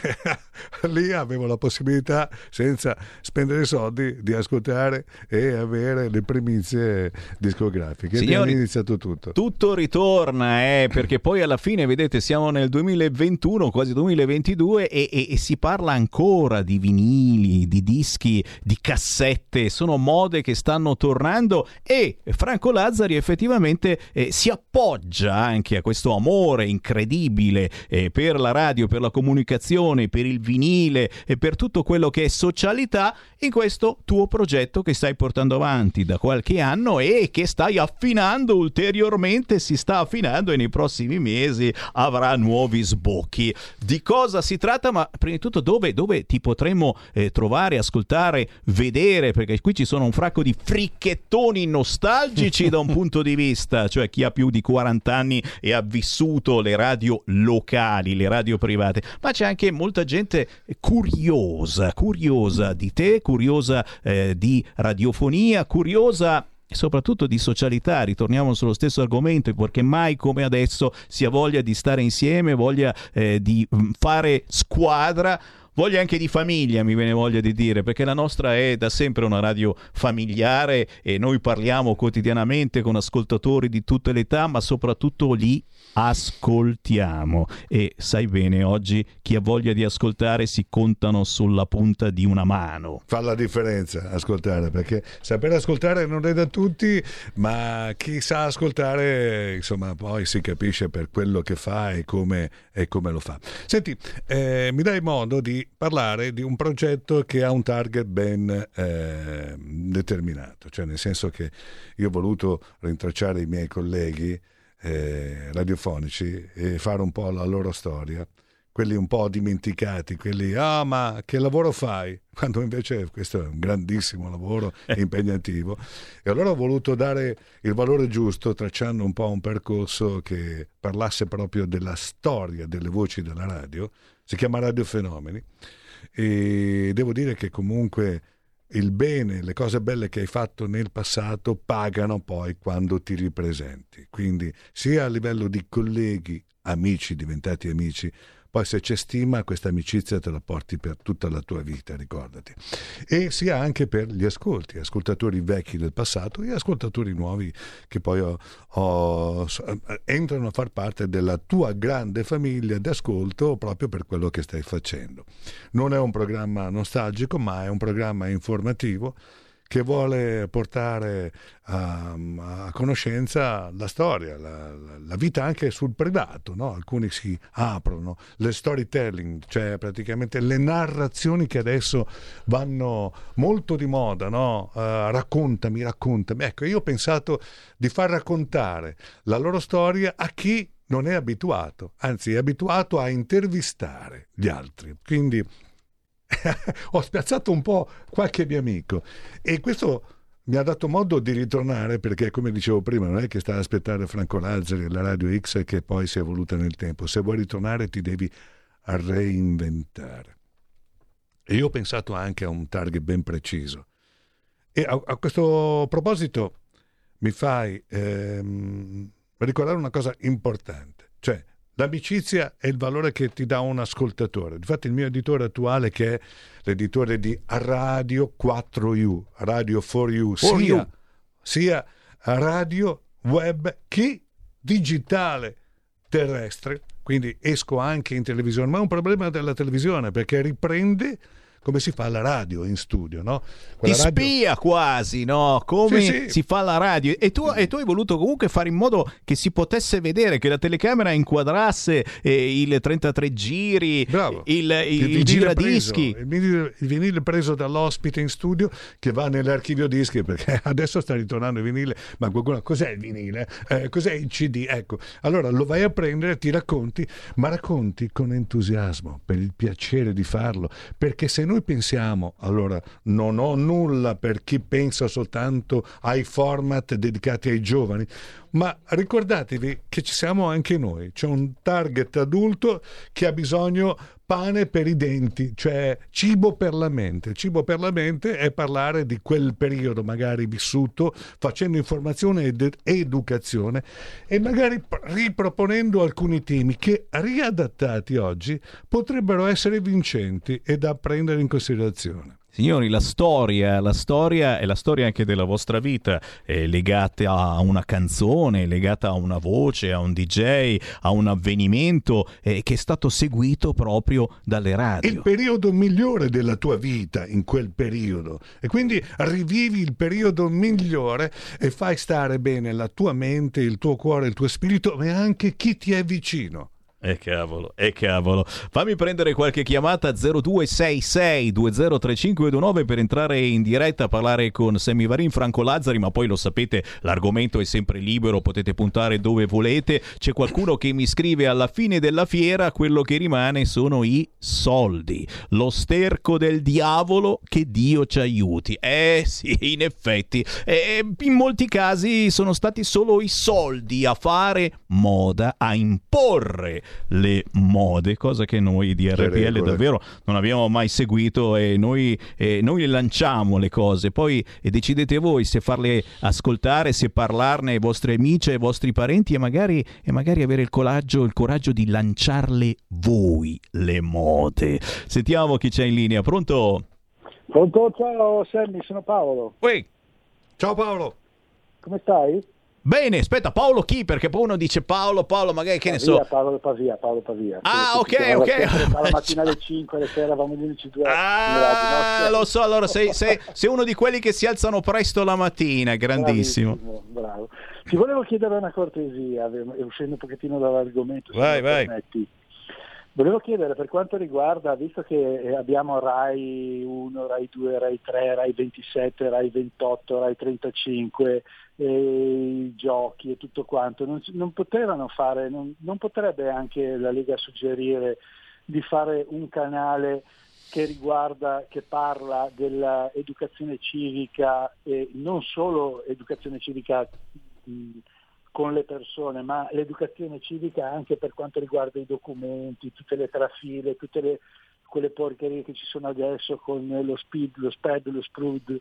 lì avevo la possibilità, senza spendere soldi, di ascoltare e avere le primizie discografiche. Signori, è iniziato tutto tutto ritorna, eh, perché poi alla fine, vedete, siamo nel duemilaventuno, quasi duemilaventidue, e, e, e si parla ancora di vinili, di dischi, di cassette. Sono mode che stanno tornando, e Franco Lazzari effettivamente eh, si appoggia anche a questo amore incredibile eh, per la radio, per la comunicazione, per il vinile e per tutto quello che è socialità, in questo tuo progetto che stai portando avanti da qualche anno e che stai affinando ulteriormente, si sta affinando, e nei prossimi mesi avrà nuovi sbocchi. Di cosa si tratta? Ma prima di tutto dove, dove ti potremmo eh, trovare, ascoltare, vedere, perché qui ci sono un fracco di fricchettoni nostalgici da un punto di vista, cioè chi ha più di quaranta anni e ha vissuto le radio locali, le radio private, ma c'è anche molta gente curiosa, curiosa di te, curiosa eh, di radiofonia, curiosa soprattutto di socialità. Ritorniamo sullo stesso argomento, perché mai come adesso si ha voglia di stare insieme, voglia eh, di fare squadra, voglia anche di famiglia, mi viene voglia di dire, perché la nostra è da sempre una radio familiare e noi parliamo quotidianamente con ascoltatori di tutte le età, ma soprattutto lì ascoltiamo. E sai bene, oggi chi ha voglia di ascoltare si contano sulla punta di una mano. Fa la differenza ascoltare, perché sapere ascoltare non è da tutti, ma chi sa ascoltare, insomma, poi si capisce per quello che fa e come, e come lo fa. Senti, eh, mi dai modo di parlare di un progetto che ha un target ben eh, determinato, cioè nel senso che io ho voluto rintracciare i miei colleghi eh, radiofonici e fare un po' la loro storia, quelli un po' dimenticati, quelli ah ma che lavoro fai, quando invece questo è un grandissimo lavoro impegnativo. E allora ho voluto dare il valore giusto, tracciando un po' un percorso che parlasse proprio della storia delle voci della radio. Si chiama Radio Fenomeni, e devo dire che comunque il bene, le cose belle che hai fatto nel passato pagano poi quando ti ripresenti, quindi sia a livello di colleghi, amici diventati amici, poi se c'è stima questa amicizia te la porti per tutta la tua vita, ricordati, e sia anche per gli ascolti, ascoltatori vecchi del passato e ascoltatori nuovi che poi ho, ho, entrano a far parte della tua grande famiglia d'ascolto proprio per quello che stai facendo. Non è un programma nostalgico, ma è un programma informativo che vuole portare a, a conoscenza la storia, la, la, la vita anche sul privato, no? Alcuni si aprono, le storytelling, cioè praticamente le narrazioni che adesso vanno molto di moda, no? Uh, raccontami, raccontami. Ecco, io ho pensato di far raccontare la loro storia a chi non è abituato, anzi è abituato a intervistare gli altri. Quindi ho spiazzato un po' qualche mio amico, e questo mi ha dato modo di ritornare, perché come dicevo prima non è che sta ad aspettare Franco Lazzari e la Radio X che poi si è evoluta nel tempo. Se vuoi ritornare ti devi reinventare, e io ho pensato anche a un target ben preciso. E a, a questo proposito mi fai ehm, ricordare una cosa importante, cioè l'amicizia è il valore che ti dà un ascoltatore. Infatti il mio editore attuale, che è l'editore di Radio quattro U, Radio quattro U, sia, sia radio, web che digitale terrestre, quindi esco anche in televisione, ma è un problema della televisione perché riprende come si fa la radio in studio, no? Quella ti radio... spia quasi, no? Come sì, sì. si fa la radio. E tu, e tu hai voluto comunque fare in modo che si potesse vedere, che la telecamera inquadrasse eh, il trentatré giri, Bravo. il, il, il, il giradischi. Preso, il, vinile, il vinile preso dall'ospite in studio che va nell'archivio dischi, perché adesso sta ritornando il vinile, ma qualcuno, cos'è il vinile? Eh, cos'è il C D? Ecco, allora lo vai a prendere, ti racconti, ma racconti con entusiasmo, per il piacere di farlo, perché se noi pensiamo, allora non ho nulla per chi pensa soltanto ai format dedicati ai giovani, ma ricordatevi che ci siamo anche noi, c'è un target adulto che ha bisogno pane per i denti, cioè cibo per la mente. Cibo per la mente è parlare di quel periodo magari vissuto, facendo informazione ed ed educazione e magari riproponendo alcuni temi che, riadattati oggi, potrebbero essere vincenti e da prendere in considerazione. Signori, la storia, la storia è la storia anche della vostra vita, è legata a una canzone, legata a una voce, a un D J, a un avvenimento eh, che è stato seguito proprio dalle radio. È il periodo migliore della tua vita in quel periodo, e quindi rivivi il periodo migliore e fai stare bene la tua mente, il tuo cuore, il tuo spirito, ma anche chi ti è vicino. E cavolo, e cavolo. Fammi prendere qualche chiamata zero due sei sei due zero tre cinque due nove per entrare in diretta a parlare con Sammy Varin, Franco Lazzari, ma poi lo sapete, l'argomento è sempre libero, potete puntare dove volete. C'è qualcuno che mi scrive: alla fine della fiera quello che rimane sono i soldi, lo sterco del diavolo, che Dio ci aiuti. Eh sì, in effetti, eh, in molti casi sono stati solo i soldi a fare moda, a imporre le mode, cosa che noi di R P L davvero non abbiamo mai seguito, e noi, e noi lanciamo le cose, poi e decidete voi se farle ascoltare, se parlarne ai vostri amici, ai vostri parenti, e magari, e magari avere il coraggio, il coraggio di lanciarle voi le mode. Sentiamo chi c'è in linea. Pronto? Pronto, ciao Sammy, sono Paolo. Uè. Ciao Paolo, come stai? Bene, aspetta, Paolo chi? Perché poi uno dice Paolo, Paolo, magari che Pavia, ne so. Paolo Pavia, Paolo Pavia. Ah, sì, ok, ok. Alla okay. mattina alle cinque, alle sei eravamo gli unici due. Ah, lo so, allora sei, sei, sei uno di quelli che si alzano presto la mattina, grandissimo. Bravissimo, bravo. Ti volevo chiedere una cortesia, uscendo un pochettino dall'argomento. Vai, vai. Permetti. Volevo chiedere, per quanto riguarda, visto che abbiamo Rai uno, Rai due, Rai tre, Rai ventisette, Rai ventotto, Rai trentacinque... e i giochi e tutto quanto, non, non potevano fare, non, non potrebbe anche la Lega suggerire di fare un canale che riguarda, che parla dell'educazione civica, e non solo educazione civica mh, con le persone, ma l'educazione civica anche per quanto riguarda i documenti, tutte le trafile, tutte le, quelle porcherie che ci sono adesso con lo S P I D, lo S P E D, lo S P R U D.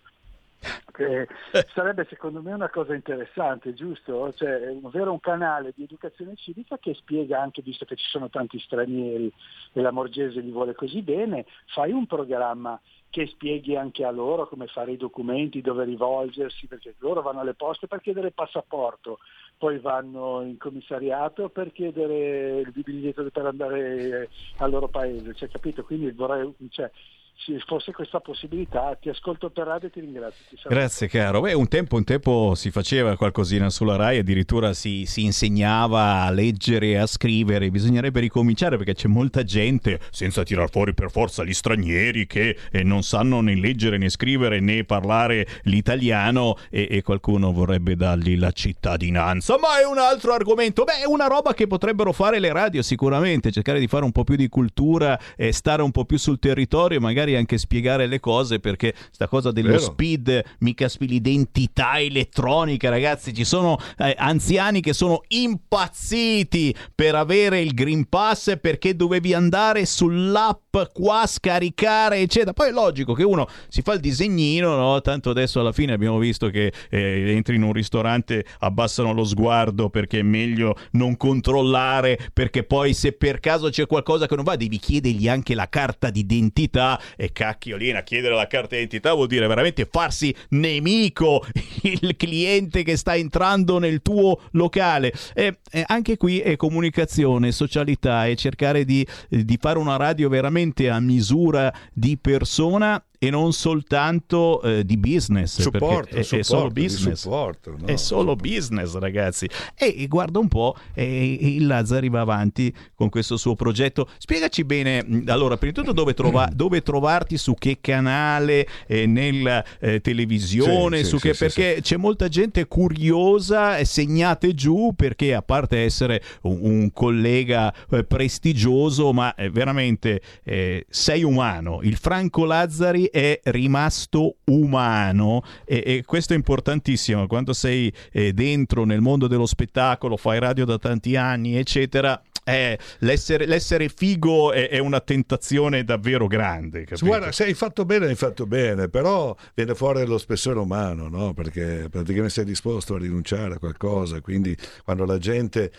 Che sarebbe secondo me una cosa interessante, giusto? Cioè, ovvero un canale di educazione civica che spiega anche, visto che ci sono tanti stranieri e la Morgese li vuole così bene, fai un programma che spieghi anche a loro come fare i documenti, dove rivolgersi, perché loro vanno alle poste per chiedere il passaporto, poi vanno in commissariato per chiedere il biglietto per andare al loro paese, cioè, capito? Quindi vorrei... Cioè, se fosse questa possibilità, ti ascolto per radio e ti ringrazio. Ti Grazie caro. Beh, un tempo, un tempo si faceva qualcosina sulla Rai, addirittura si, si insegnava a leggere e a scrivere. Bisognerebbe ricominciare, perché c'è molta gente, senza tirar fuori per forza gli stranieri che eh, non sanno né leggere né scrivere né parlare l'italiano, e, e qualcuno vorrebbe dargli la cittadinanza, ma è un altro argomento. Beh, è una roba che potrebbero fare le radio sicuramente, cercare di fare un po' più di cultura e stare un po' più sul territorio, magari anche spiegare le cose, perché sta cosa dello Vero. S P I D, mica S P I D, l'identità elettronica, ragazzi, ci sono eh, anziani che sono impazziti per avere il Green Pass, perché dovevi andare sull'app qua, scaricare eccetera. Poi è logico che uno si fa il disegnino, no? Tanto adesso alla fine abbiamo visto che eh, entri in un ristorante, abbassano lo sguardo perché è meglio non controllare, perché poi se per caso c'è qualcosa che non va devi chiedergli anche la carta d'identità. e cacchiolina, chiedere la carta d'identità vuol dire veramente farsi nemico il cliente che sta entrando nel tuo locale. E, e anche qui è comunicazione, socialità, e cercare di, di fare una radio veramente a misura di persona e non soltanto eh, di business, supporto, perché è, supporto, è solo business, supporto, no, è solo supporto. Business, ragazzi. E, e guarda un po', eh, il Lazzari va avanti con questo suo progetto. Spiegaci bene, allora, prima di tutto dove, trova, dove trovarti, su che canale, eh, nella eh, televisione, sì, su sì, che, sì, perché sì, c'è molta gente curiosa, segnate giù, perché a parte essere un, un collega eh, prestigioso, ma eh, veramente eh, sei umano, il Franco Lazzari è rimasto umano, e, e questo è importantissimo. Quando sei eh, dentro nel mondo dello spettacolo, fai radio da tanti anni eccetera, eh, l'essere, l'essere figo è, è una tentazione davvero grande, capito? Guarda, se hai fatto bene hai fatto bene, però viene fuori lo spessore umano, no? Perché praticamente sei disposto a rinunciare a qualcosa, quindi quando la gente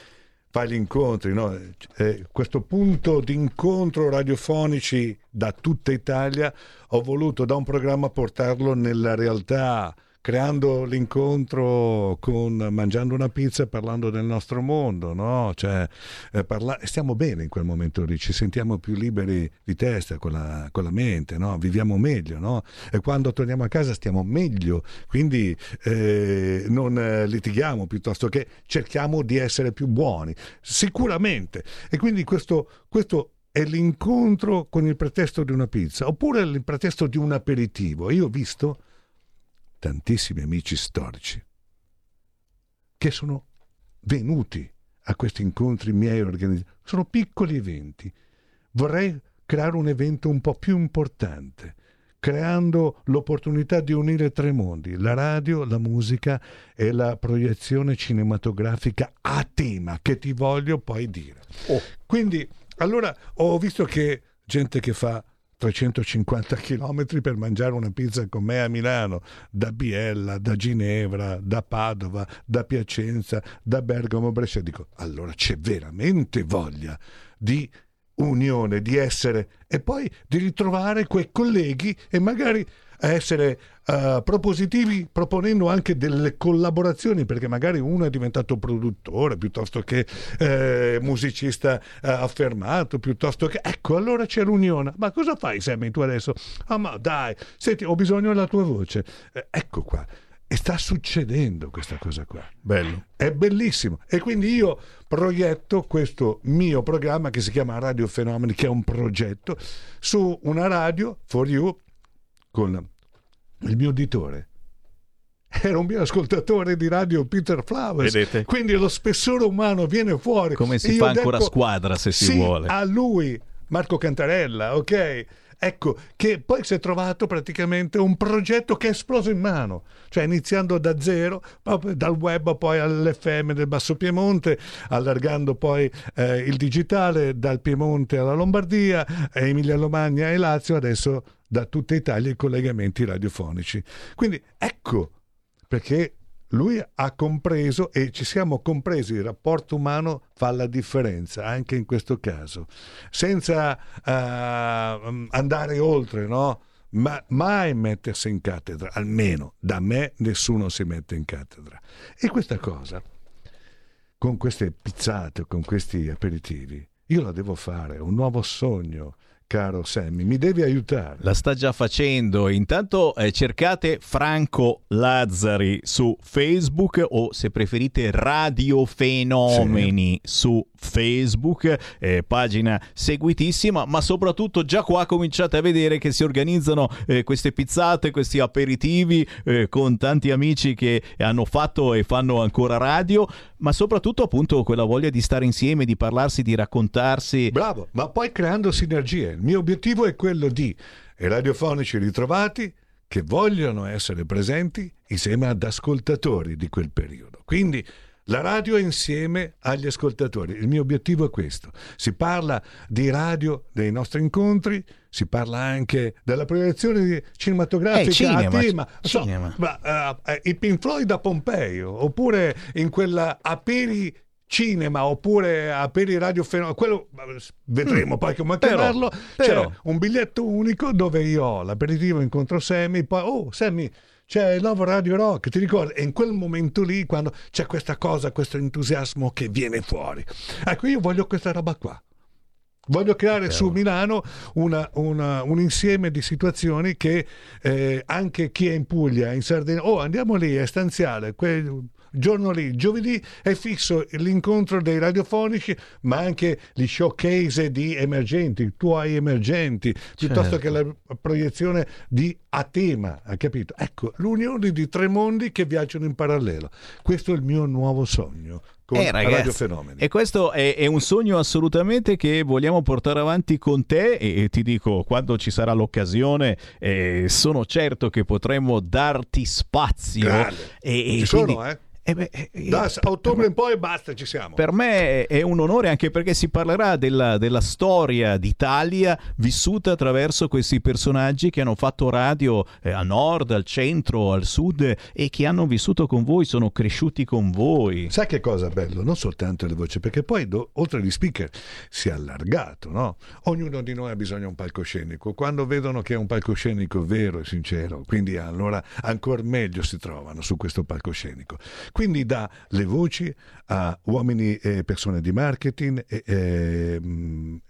fa gli incontri, no? Eh, questo punto di incontro radiofonici da tutta Italia, ho voluto da un programma portarlo nella realtà, creando l'incontro con mangiando una pizza e parlando del nostro mondo, no? Cioè, eh, parla... stiamo bene in quel momento lì, ci sentiamo più liberi di testa con la, con la mente, no? Viviamo meglio, no? E quando torniamo a casa stiamo meglio, quindi eh, non eh, litighiamo, piuttosto che cerchiamo di essere più buoni, sicuramente. E quindi questo, questo è l'incontro con il pretesto di una pizza, oppure il pretesto di un aperitivo. Io ho visto tantissimi amici storici che sono venuti a questi incontri miei organizzati. Sono piccoli eventi. Vorrei creare un evento un po' più importante, creando l'opportunità di unire tre mondi: la radio, la musica e la proiezione cinematografica a tema, che ti voglio poi dire. Oh. Quindi, allora, ho visto che gente che fa trecentocinquanta chilometri per mangiare una pizza con me a Milano, da Biella, da Ginevra, da Padova, da Piacenza, da Bergamo, Brescia. Dico, allora c'è veramente voglia di unione, di essere, e poi di ritrovare quei colleghi e magari essere uh, propositivi, proponendo anche delle collaborazioni, perché magari uno è diventato produttore, piuttosto che eh, musicista eh, affermato, piuttosto che, ecco, allora c'è l'unione. Ma cosa fai, Sammy, tu adesso? Ah, ma dai, senti, ho bisogno della tua voce, eh, ecco qua. E sta succedendo questa cosa qua. Bello. È bellissimo. E quindi io proietto questo mio programma, che si chiama Radio Fenomeni, che è un progetto, su una radio for you, con il mio uditore. Era un mio ascoltatore di Radio Peter Flowers. Vedete? Quindi lo spessore umano viene fuori. Come si fa ancora detto, squadra, se si sì, vuole. A lui, Marco Cantarella, ok? Ecco, che poi si è trovato praticamente un progetto che è esploso in mano, cioè iniziando da zero, dal web poi all'F M del Basso Piemonte, allargando poi eh, il digitale dal Piemonte alla Lombardia, Emilia Romagna e Lazio, adesso da tutta Italia i collegamenti radiofonici. Quindi ecco perché lui ha compreso, e ci siamo compresi, il rapporto umano fa la differenza anche in questo caso, senza uh, andare oltre, no? Ma mai mettersi in cattedra, almeno da me nessuno si mette in cattedra. E questa cosa, con queste pizzate, con questi aperitivi, io la devo fare, un nuovo sogno. Caro Sammy, mi devi aiutare. La sta già facendo. Intanto eh, cercate Franco Lazzari su Facebook, o se preferite Radio Fenomeni, sì, su Facebook, eh, pagina seguitissima, ma soprattutto già qua cominciate a vedere che si organizzano eh, queste pizzate, questi aperitivi eh, con tanti amici che hanno fatto e fanno ancora radio, ma soprattutto appunto quella voglia di stare insieme, di parlarsi, di raccontarsi. Bravo, ma poi creando sinergie. Il mio obiettivo è quello di radiofonici ritrovati che vogliono essere presenti insieme ad ascoltatori di quel periodo. Quindi la radio è insieme agli ascoltatori. Il mio obiettivo è questo. Si parla di radio, dei nostri incontri, si parla anche della proiezione cinematografica, eh, cinema, a tema. So, cinema. Ma, uh, i Pink Floyd da Pompei, oppure in quella Aperi cinema oppure a per i Radio Fenomeni, quello vedremo mm, poi come chiamarlo. C'era un biglietto unico dove io ho l'aperitivo, incontro Sammy, poi oh Sammy c'è il nuovo Radio Rock, ti ricordi? E in quel momento lì, quando c'è questa cosa, questo entusiasmo che viene fuori, ecco, io voglio questa roba qua. Voglio creare su Milano una, una, un insieme di situazioni che eh, anche chi è in Puglia, in Sardegna, oh andiamo lì, è stanziale, quel giorno lì, giovedì è fisso l'incontro dei radiofonici, ma anche gli showcase di emergenti, tu hai emergenti, piuttosto certo. che la proiezione di a tema, hai capito? Ecco, l'unione di tre mondi che viaggiano in parallelo. Questo è il mio nuovo sogno. Con eh, ragazzi, Radio Fenomeni. E questo è, è un sogno assolutamente che vogliamo portare avanti con te e, e ti dico, quando ci sarà l'occasione eh, sono certo che potremo darti spazio e, e ci quindi... sono eh Eh beh, io, da ottobre in poi basta, ci siamo. Per me è un onore, anche perché si parlerà della, della storia d'Italia vissuta attraverso questi personaggi che hanno fatto radio eh, a nord, al centro, al sud e che hanno vissuto con voi, sono cresciuti con voi. Sai che cosa bello? Non soltanto le voci, perché poi do, oltre agli speaker si è allargato, no? Ognuno di noi ha bisogno di un palcoscenico. Quando vedono che è un palcoscenico vero e sincero, quindi allora ancora meglio si trovano su questo palcoscenico. Quindi da le voci a uomini e persone di marketing, e, e,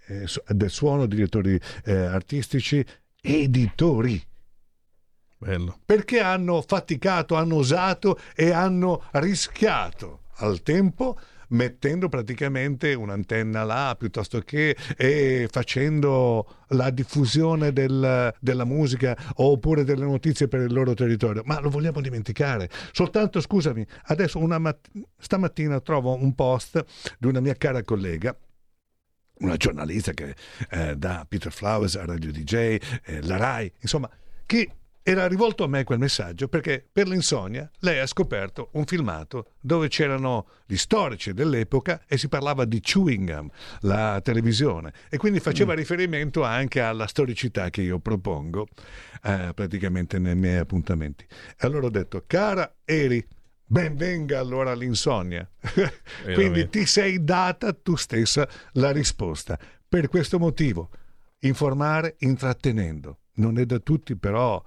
e, del suono, direttori eh, artistici, editori. Bello. Perché hanno faticato, hanno osato e hanno rischiato al tempo, mettendo praticamente un'antenna là piuttosto che e facendo la diffusione del, della musica oppure delle notizie per il loro territorio. Ma lo vogliamo dimenticare? Soltanto, scusami, adesso una mat- stamattina trovo un post di una mia cara collega, una giornalista che eh, da Peter Flowers a Radio D J, eh, la Rai, insomma, che era rivolto a me quel messaggio perché per l'insonnia lei ha scoperto un filmato dove c'erano gli storici dell'epoca e si parlava di chewing gum, la televisione, e quindi faceva mm. riferimento anche alla storicità che io propongo eh, praticamente nei miei appuntamenti. Allora ho detto, cara Eri, benvenga allora l'insonnia. Quindi ti sei data tu stessa la risposta. Per questo motivo, informare intrattenendo. Non è da tutti, però...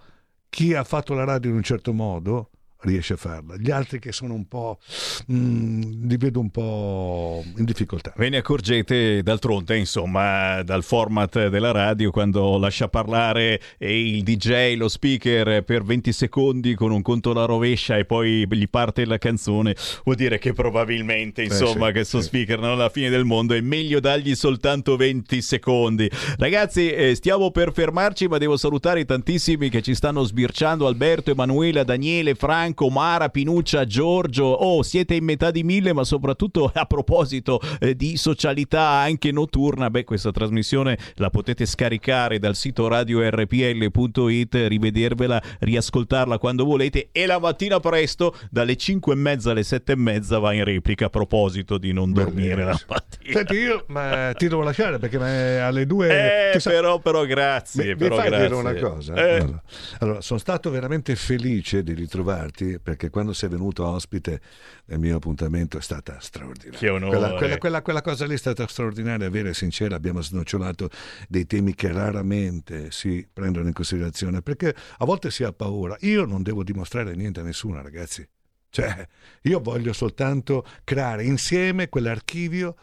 Chi ha fatto la radio in un certo modo riesce a farla, gli altri che sono un po' mh, li vedo un po' in difficoltà. Ve ne accorgete d'altronde, insomma, dal format della radio, quando lascia parlare il D J, lo speaker per venti secondi con un conto alla rovescia e poi gli parte la canzone, vuol dire che probabilmente insomma eh sì, che sto sì. speaker non è la fine del mondo, è meglio dargli soltanto venti secondi. Ragazzi, eh, stiamo per fermarci, ma devo salutare i tantissimi che ci stanno sbirciando: Alberto, Emanuela, Daniele, Franco, Mara, Pinuccia, Giorgio. Oh, siete in metà di mille, ma soprattutto a proposito eh, di socialità anche notturna, beh, questa trasmissione la potete scaricare dal sito radio erre pi elle punto it, rivedervela, riascoltarla quando volete, e la mattina presto dalle cinque e mezza alle sette e mezza va in replica, a proposito di non dormire Bellissimo. La mattina. Senti, io ma ti devo lasciare perché alle due eh, sa... però però grazie mi, però, mi fai grazie. Dire una cosa eh. allora, allora sono stato veramente felice di ritrovarti, perché quando sei venuto ospite nel mio appuntamento è stata straordinaria. Che onore. Quella, quella, quella, quella cosa lì è stata straordinaria, vera e sincera. Abbiamo snocciolato dei temi che raramente si prendono in considerazione, perché a volte si ha paura. Io non devo dimostrare niente a nessuno, ragazzi. Cioè, io voglio soltanto creare insieme quell'archivio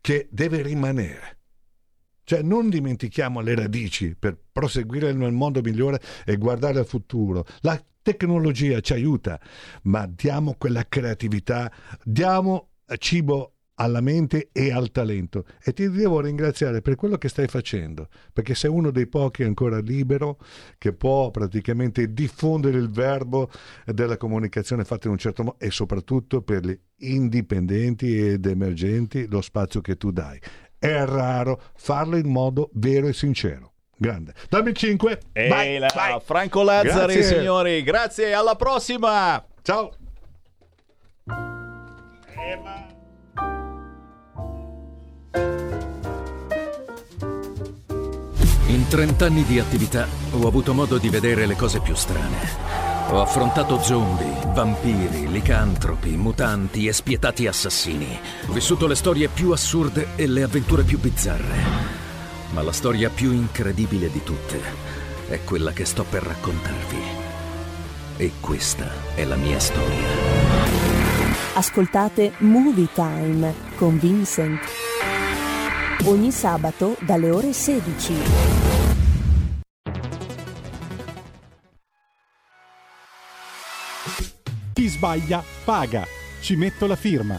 che deve rimanere. Cioè, non dimentichiamo le radici per proseguire nel mondo migliore e guardare al futuro. La tecnologia ci aiuta, ma diamo quella creatività, diamo cibo alla mente e al talento. E ti devo ringraziare per quello che stai facendo, perché sei uno dei pochi ancora libero che può praticamente diffondere il verbo della comunicazione fatta in un certo modo, e soprattutto per gli indipendenti ed emergenti lo spazio che tu dai. È raro farlo in modo vero e sincero. Grande. Dammi cinque. Vai, la... vai. Franco Lazzari, grazie. Signori. Grazie, alla prossima. Ciao. Eva. In trent'anni di attività ho avuto modo di vedere le cose più strane. Ho affrontato zombie, vampiri, licantropi, mutanti e spietati assassini. Ho vissuto le storie più assurde e le avventure più bizzarre. Ma la storia più incredibile di tutte è quella che sto per raccontarvi. E questa è la mia storia. Ascoltate Movie Time con Vincent. Ogni sabato dalle ore sedici. Chi sbaglia paga, ci metto la firma.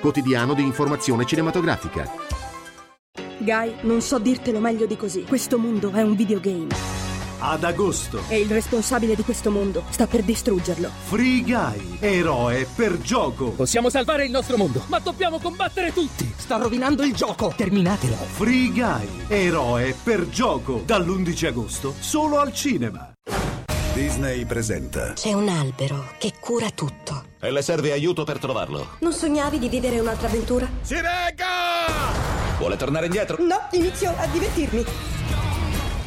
quotidiano di informazione cinematografica. Guy, non so dirtelo meglio di così. Questo mondo è un videogame. Ad agosto. E il responsabile di questo mondo sta per distruggerlo. Free Guy, eroe per gioco. Possiamo salvare il nostro mondo, ma dobbiamo combattere tutti. Sta rovinando il gioco, terminatelo. Free Guy, eroe per gioco, dall'undici agosto solo al cinema. Disney presenta. C'è un albero che cura tutto. E le serve aiuto per trovarlo. Non sognavi di vivere un'altra avventura? Si regga! Vuole tornare indietro? No, inizio a divertirmi.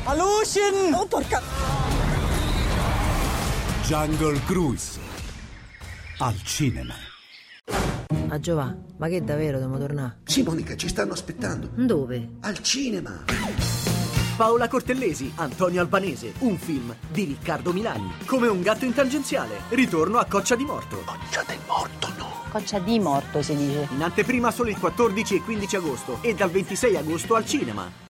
Alucin! Oh, porca... Jungle Cruise. Al cinema. A Giovà, ma che davvero dobbiamo tornare? Sì, Monica, ci stanno aspettando. Dove? Al cinema. Paola Cortellesi, Antonio Albanese. Un film di Riccardo Milani. Come un gatto in tangenziale. Ritorno a Coccia di Morto. Coccia di Morto, no. Coccia di Morto, si dice. In anteprima solo il quattordici e quindici agosto e dal ventisei agosto al cinema.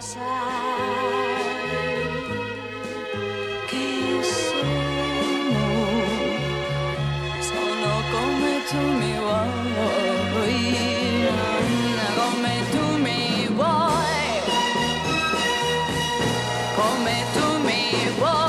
sai chi sono, sono come tu mi vuoi, come tu mi vuoi, come tu mi vuoi.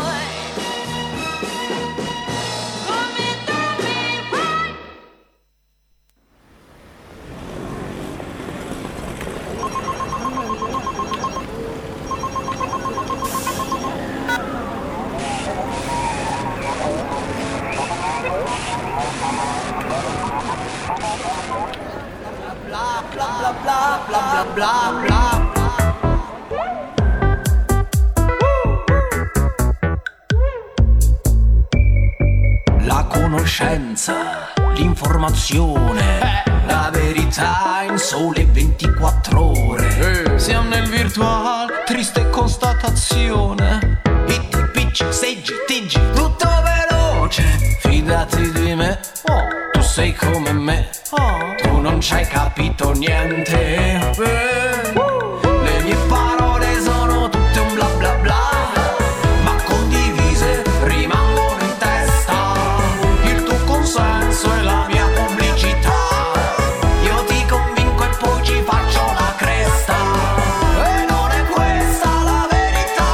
La conoscenza, l'informazione, eh. la verità in sole ventiquattro ore. eh. Siamo nel virtual, triste constatazione. Itti, picci, seggi, tingi, tutto veloce. Fidati di me, oh. tu sei come me, oh. tu non c'hai capito niente. eh. uh. Le mie parole sono tutte un bla bla bla, ma condivise rimangono in testa. Il tuo consenso è la mia pubblicità, io ti convinco e poi ci faccio la cresta. E non è questa la verità,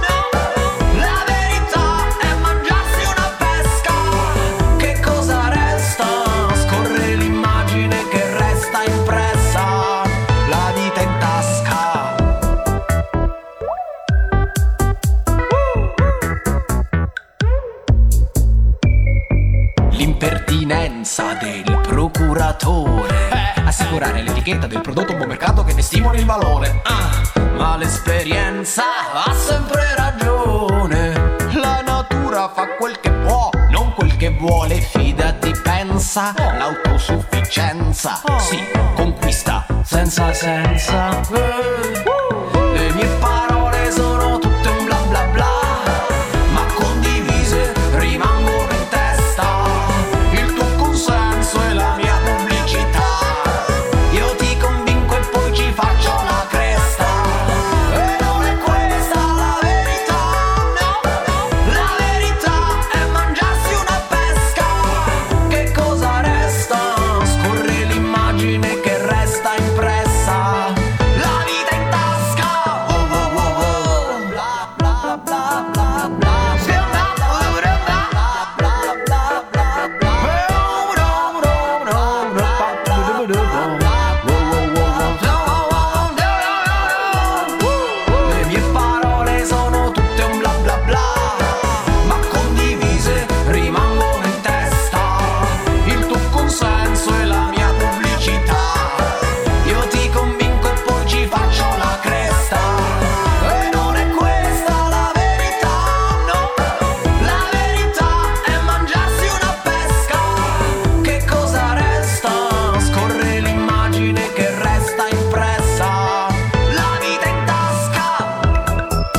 no. La verità è mangiarsi una pesca. Che cosa resta? Scorre l'immagine che resta impressa, la vita in tasca. L'impertinenza del procuratore, eh, assicurare l'etichetta del prodotto a buon mercato che ne stimoli il valore. ah, Ma l'esperienza ha sempre ragione, la natura fa quel che può, non quel che vuole. Fidati, pensa, oh. l'autosufficienza oh. si conquista senza senza. eh. uh. Le mie parole sono tutte un bla bla bla, ma condivise rimangono in testa. Il tuo consenso è la mia pubblicità, io ti convinco e poi ci faccio la cresta. E non è questa la verità, no. La verità è mangiarsi una pesca. Che cosa resta? Scorre l'immagine che resta impressa, la vita in tasca. Oh, oh, oh, oh. Bla bla bla bla bla. Siamo ora bla bla bla bla bla. Oh, no, no, no, no. Bla, bla, bla, bla. Le mie parole sono tutte un bla bla bla, ma condivise rimangono in testa. Il tuo consenso è la mia pubblicità, io ti convinco e poi ci faccio la cresta. E non è questa la verità, no. La verità è mangiarsi una pesca. Che cosa resta? Scorre l'immagine che resta impressa, la vita in tasca.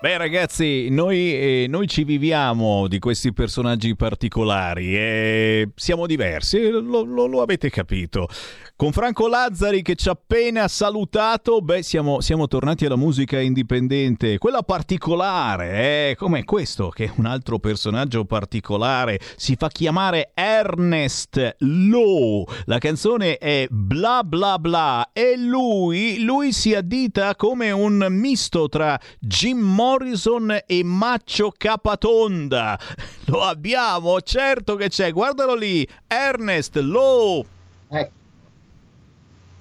Beh ragazzi, noi, eh, noi ci viviamo di questi personaggi particolari e siamo diversi, lo, lo- lo avete capito. Con Franco Lazzari che ci ha appena salutato, beh siamo, siamo tornati alla musica indipendente, quella particolare, eh, come questo che è un altro personaggio particolare, si fa chiamare Ernest Lowe, la canzone è Bla Bla Bla e lui, lui si addita come un misto tra Jim Morrison e Maccio Capatonda. Lo abbiamo, certo che c'è, guardalo lì, Ernest Lowe. Eh.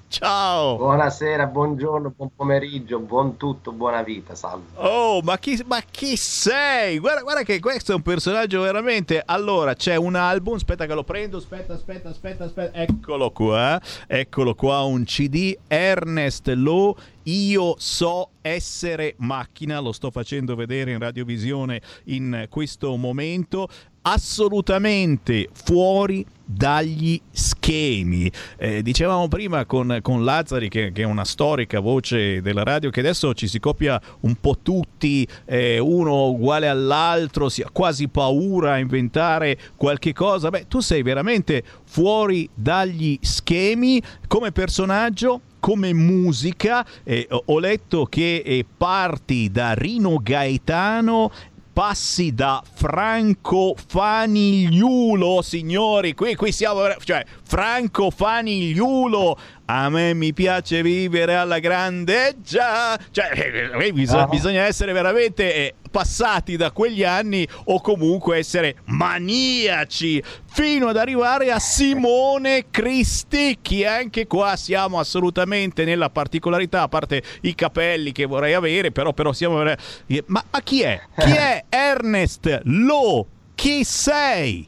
Ciao. Buonasera, buongiorno, buon pomeriggio, buon tutto, buona vita, salve. Oh, ma chi, ma chi sei? Guarda, guarda che questo è un personaggio veramente. Allora, c'è un album, aspetta che lo prendo, aspetta, aspetta, aspetta, aspetta. Eccolo qua, eccolo qua, un C D, Ernest Lowe, Io so essere macchina, lo sto facendo vedere in radiovisione in questo momento. Assolutamente fuori dagli schemi. Eh, dicevamo prima con, con Lazzari che, che è una storica voce della radio, che adesso ci si copia un po' tutti, eh, uno uguale all'altro, si ha quasi paura a inventare qualche cosa. Beh, tu sei veramente fuori dagli schemi come personaggio, come musica eh, ho letto che eh, parti da Rino Gaetano, passi da Franco Fanigliulo, signori, qui, qui siamo, cioè Franco Fanigliulo, a me mi piace vivere alla grande, già, cioè eh, bisogna, oh. bisogna essere veramente eh, passati da quegli anni o comunque essere maniaci, fino ad arrivare a Simone Cristicchi. Anche qua siamo assolutamente nella particolarità, a parte i capelli che vorrei avere, però però siamo... Ma, ma chi è? Chi è Ernest Lowe? Chi sei?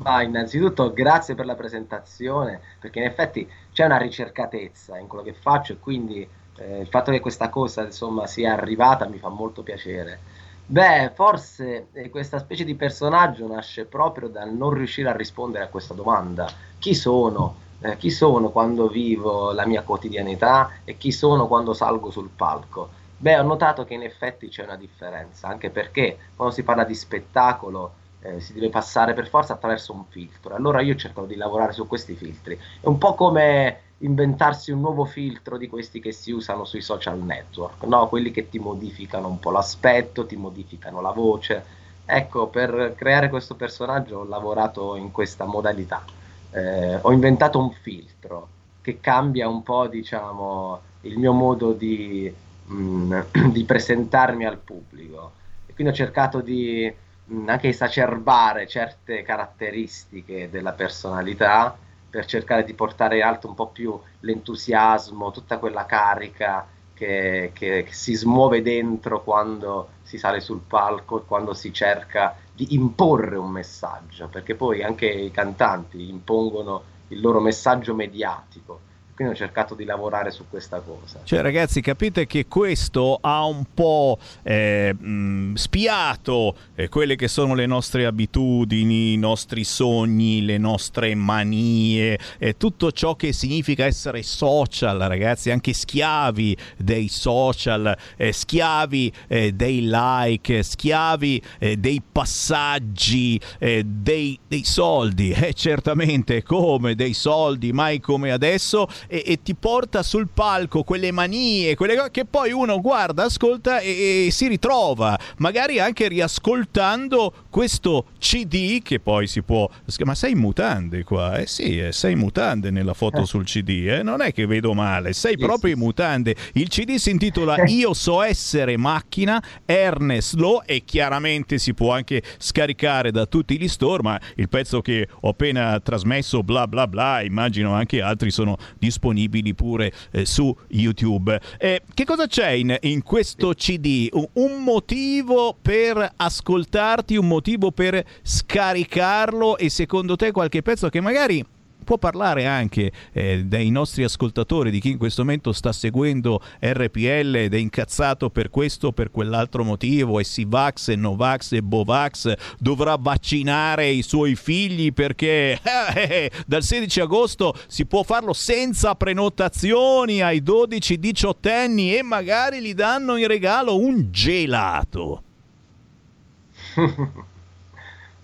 Ma innanzitutto grazie per la presentazione, perché in effetti c'è una ricercatezza in quello che faccio e quindi eh, il fatto che questa cosa insomma sia arrivata mi fa molto piacere. Beh, forse eh, questa specie di personaggio nasce proprio dal non riuscire a rispondere a questa domanda. Chi sono? Eh, chi sono quando vivo la mia quotidianità e chi sono quando salgo sul palco? Beh, ho notato che in effetti c'è una differenza, anche perché quando si parla di spettacolo eh, si deve passare per forza attraverso un filtro. Allora io cerco di lavorare su questi filtri. È un po' come inventarsi un nuovo filtro di questi che si usano sui social network, no? Quelli che ti modificano un po' l'aspetto, ti modificano la voce. Ecco, per creare questo personaggio ho lavorato in questa modalità. Eh, ho inventato un filtro che cambia un po', diciamo, il mio modo di, mh, di presentarmi al pubblico. E quindi ho cercato di mh, anche esacerbare certe caratteristiche della personalità, per cercare di portare alto un po' più l'entusiasmo, tutta quella carica che, che, che si smuove dentro quando si sale sul palco e quando si cerca di imporre un messaggio, perché poi anche i cantanti impongono il loro messaggio mediatico. Quindi ho cercato di lavorare su questa cosa. Cioè ragazzi, capite che questo ha un po' eh, mh, spiato eh, quelle che sono le nostre abitudini, i nostri sogni, le nostre manie, eh, tutto ciò che significa essere social, ragazzi, anche schiavi dei social, eh, schiavi eh, dei like, schiavi eh, dei passaggi, eh, dei, dei soldi, eh, certamente come dei soldi, mai come adesso. E, e ti porta sul palco quelle manie, quelle cose che poi uno guarda, ascolta e, e si ritrova, magari anche riascoltando questo C D che poi si può... Ma sei in mutande qua? Eh sì, eh, sei in mutande nella foto sul C D, eh? Non è che vedo male, sei yes. proprio in mutande. Il C D si intitola Io so essere macchina, Ernest Lowe, e chiaramente si può anche scaricare da tutti gli store, ma il pezzo che ho appena trasmesso, bla bla bla, immagino anche altri sono disponibili pure eh, su YouTube. Eh, che cosa c'è in, in questo C D? Un, un motivo per ascoltarti, un motivo per scaricarlo, e secondo te qualche pezzo che magari può parlare anche eh, dei nostri ascoltatori, di chi in questo momento sta seguendo R P L ed è incazzato per questo, per quell'altro motivo, e si vax e novax e bovax, dovrà vaccinare i suoi figli perché eh, eh, dal sedici agosto si può farlo senza prenotazioni ai dodici diciotto anni e magari gli danno in regalo un gelato.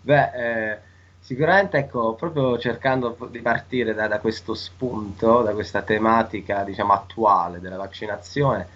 Beh, eh... sicuramente, ecco, proprio cercando di partire da, da questo spunto, da questa tematica, diciamo, attuale della vaccinazione,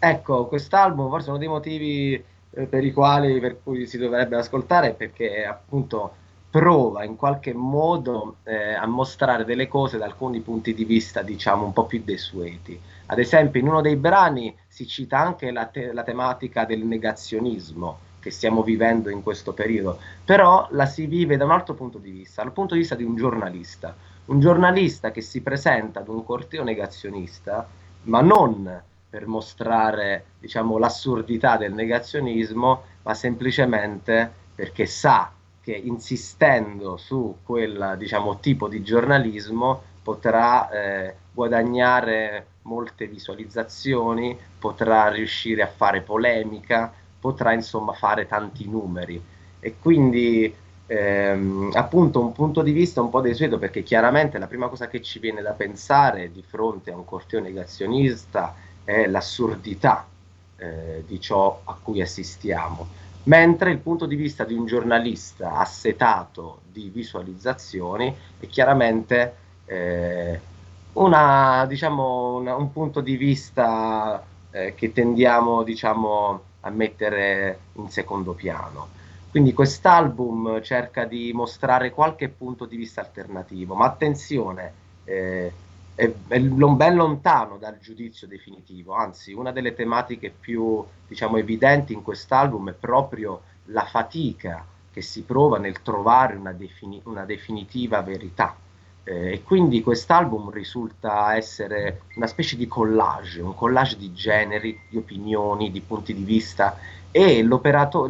ecco, quest'album forse uno dei motivi eh, per i quali per cui si dovrebbe ascoltare, perché appunto prova in qualche modo eh, a mostrare delle cose da alcuni punti di vista, diciamo, un po' più desueti. Ad esempio, in uno dei brani si cita anche la, te- la tematica del negazionismo che stiamo vivendo in questo periodo, però la si vive da un altro punto di vista, dal punto di vista di un giornalista, un giornalista che si presenta ad un corteo negazionista, ma non per mostrare, diciamo, l'assurdità del negazionismo, ma semplicemente perché sa che insistendo su quel, diciamo, tipo di giornalismo potrà eh, guadagnare molte visualizzazioni, potrà riuscire a fare polemica, potrà insomma fare tanti numeri, e quindi ehm, appunto un punto di vista un po' desueto, perché chiaramente la prima cosa che ci viene da pensare di fronte a un corteo negazionista è l'assurdità eh, di ciò a cui assistiamo, mentre il punto di vista di un giornalista assetato di visualizzazioni è chiaramente eh, una, diciamo, una, un punto di vista eh, che tendiamo, diciamo, a mettere in secondo piano. Quindi quest'album cerca di mostrare qualche punto di vista alternativo, ma attenzione, eh, è, è ben lontano dal giudizio definitivo, anzi una delle tematiche più, diciamo, evidenti in quest'album è proprio la fatica che si prova nel trovare una, defini- una definitiva verità, eh, e quindi quest'album risulta essere una specie di collage, un collage di generi, di opinioni, di punti di vista, e l'operato-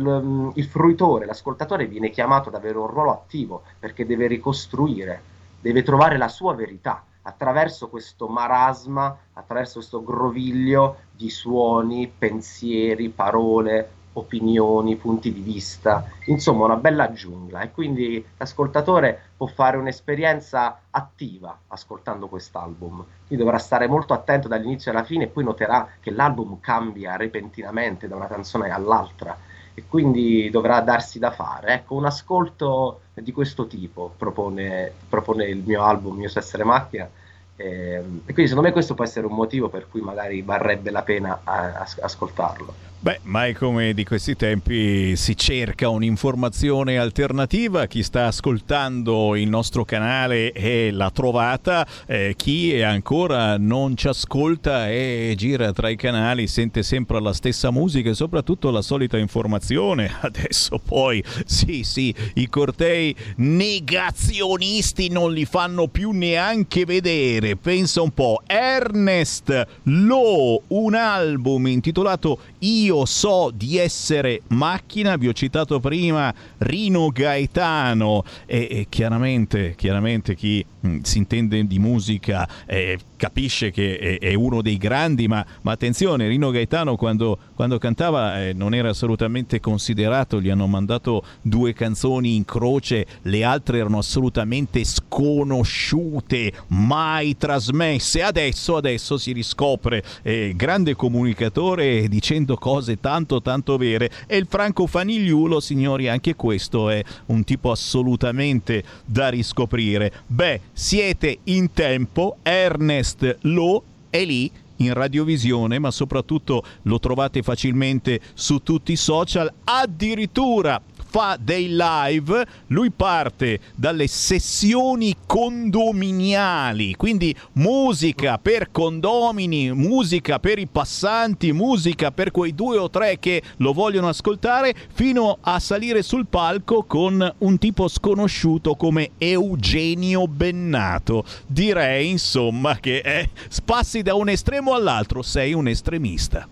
il fruitore, l'ascoltatore viene chiamato ad avere un ruolo attivo, perché deve ricostruire, deve trovare la sua verità attraverso questo marasma, attraverso questo groviglio di suoni, pensieri, parole, opinioni, punti di vista, insomma una bella giungla, e quindi l'ascoltatore può fare un'esperienza attiva ascoltando quest'album. Quindi dovrà stare molto attento dall'inizio alla fine, e poi noterà che l'album cambia repentinamente da una canzone all'altra, e quindi dovrà darsi da fare. Ecco, un ascolto di questo tipo propone, propone il mio album, Mio Essere Macchina, e, e quindi secondo me questo può essere un motivo per cui magari varrebbe la pena a, a, ascoltarlo. Beh, mai come di questi tempi si cerca un'informazione alternativa. Chi sta ascoltando il nostro canale e l'ha trovata, eh, chi ancora non ci ascolta e gira tra i canali sente sempre la stessa musica e soprattutto la solita informazione. Adesso poi, sì sì, i cortei negazionisti non li fanno più neanche vedere. Pensa un po', Ernest Lowe, un album intitolato Io Io so di essere macchina. Vi ho citato prima Rino Gaetano e, e chiaramente, chiaramente chi mh, si intende di musica eh, capisce che è, è uno dei grandi, ma, ma attenzione, Rino Gaetano quando, quando cantava eh, non era assolutamente considerato, gli hanno mandato due canzoni in croce, le altre erano assolutamente sconosciute, mai trasmesse. Adesso, adesso si riscopre eh, grande comunicatore dicendo cose tanto tanto vere. E il Franco Fanigliulo, signori, anche questo è un tipo assolutamente da riscoprire. Beh, siete in tempo, Ernest Lowe è lì in radiovisione, ma soprattutto lo trovate facilmente su tutti i social, addirittura fa dei live. Lui parte dalle sessioni condominiali, quindi musica per condomini, musica per i passanti, musica per quei due o tre che lo vogliono ascoltare, fino a salire sul palco con un tipo sconosciuto come Eugenio Bennato. Direi insomma che eh, spassi da un estremo all'altro, sei un estremista.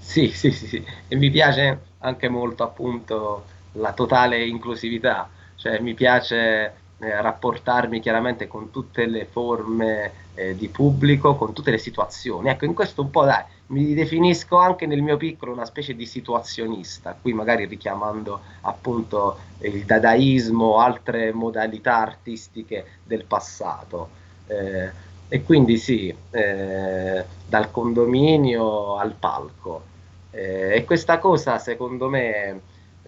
Sì, sì, sì, sì. E mi piace anche molto appunto la totale inclusività, cioè mi piace eh, rapportarmi chiaramente con tutte le forme eh, di pubblico, con tutte le situazioni. Ecco, in questo un po' dai, mi definisco anche nel mio piccolo una specie di situazionista, qui magari richiamando appunto il dadaismo, altre modalità artistiche del passato, eh, e quindi sì, eh, dal condominio al palco. Eh, e questa cosa secondo me,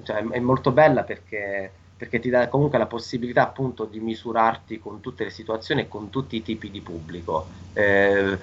cioè, è molto bella perché, perché ti dà comunque la possibilità appunto di misurarti con tutte le situazioni e con tutti i tipi di pubblico. Eh,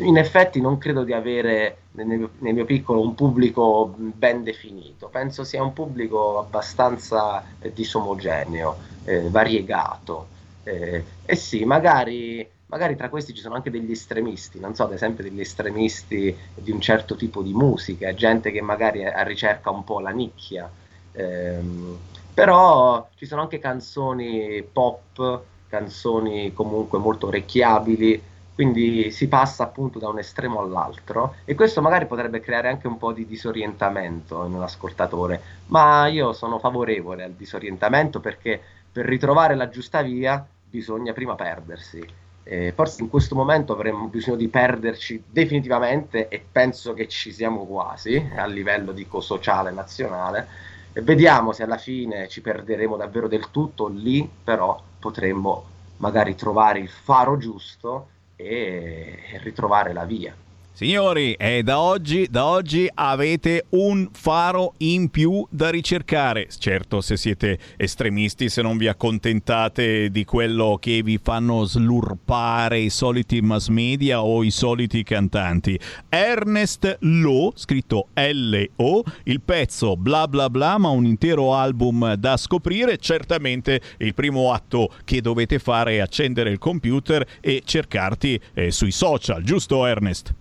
in effetti non credo di avere nel, nel mio piccolo un pubblico ben definito, penso sia un pubblico abbastanza eh, disomogeneo, eh, variegato, eh, e sì, magari... Magari tra questi ci sono anche degli estremisti, non so, ad esempio degli estremisti di un certo tipo di musica, gente che magari ricerca un po' la nicchia, ehm, però ci sono anche canzoni pop, canzoni comunque molto orecchiabili, quindi si passa appunto da un estremo all'altro, e questo magari potrebbe creare anche un po' di disorientamento in un ascoltatore, ma io sono favorevole al disorientamento perché per ritrovare la giusta via bisogna prima perdersi. Eh, forse in questo momento avremmo bisogno di perderci definitivamente, e penso che ci siamo quasi a livello dico sociale nazionale, e vediamo se alla fine ci perderemo davvero del tutto. Lì però potremmo magari trovare il faro giusto e, e ritrovare la via. Signori, e da oggi, da oggi avete un faro in più da ricercare. Certo, se siete estremisti, se non vi accontentate di quello che vi fanno slurpare i soliti mass media o i soliti cantanti. Ernest Lowe, scritto L O, il pezzo Bla Bla Bla, ma un intero album da scoprire. Certamente il primo atto che dovete fare è accendere il computer e cercarti eh, sui social, giusto Ernest?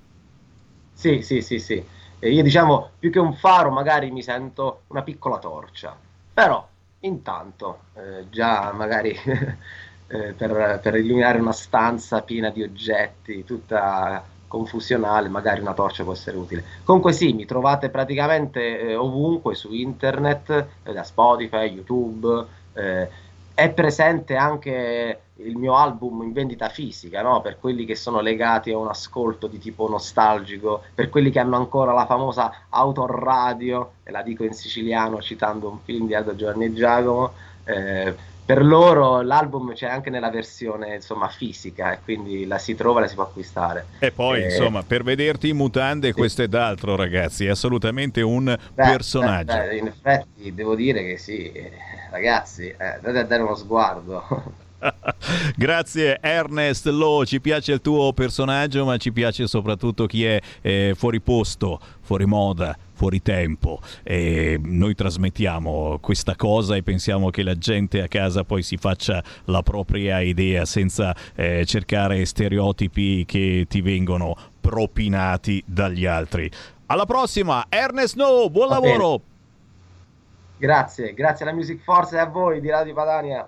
Sì, sì, sì, sì. E io diciamo, più che un faro magari mi sento una piccola torcia, però intanto eh, già magari eh, per, per illuminare una stanza piena di oggetti, tutta confusionale, magari una torcia può essere utile. Comunque sì, mi trovate praticamente eh, ovunque su internet, eh, da Spotify, YouTube, eh, è presente anche il mio album in vendita fisica, no? Per quelli che sono legati a un ascolto di tipo nostalgico, per quelli che hanno ancora la famosa autoradio, e la dico in siciliano citando un film di Aldo Giovanni e Giacomo, eh, per loro l'album c'è anche nella versione insomma fisica, e quindi la si trova, la si può acquistare. E poi eh, insomma, per vederti in mutande, sì, questo è d'altro, ragazzi, è assolutamente un beh, personaggio. Beh, beh, in effetti devo dire che sì, ragazzi, eh, date a dare uno sguardo. Grazie Ernest Lowe, ci piace il tuo personaggio, ma ci piace soprattutto chi è eh, fuori posto, fuori moda, fuori tempo, e noi trasmettiamo questa cosa e pensiamo che la gente a casa poi si faccia la propria idea senza eh, cercare stereotipi che ti vengono propinati dagli altri. Alla prossima Ernest Lowe, buon Va lavoro bene. Grazie, grazie alla Music Force e a voi di Radio Padania.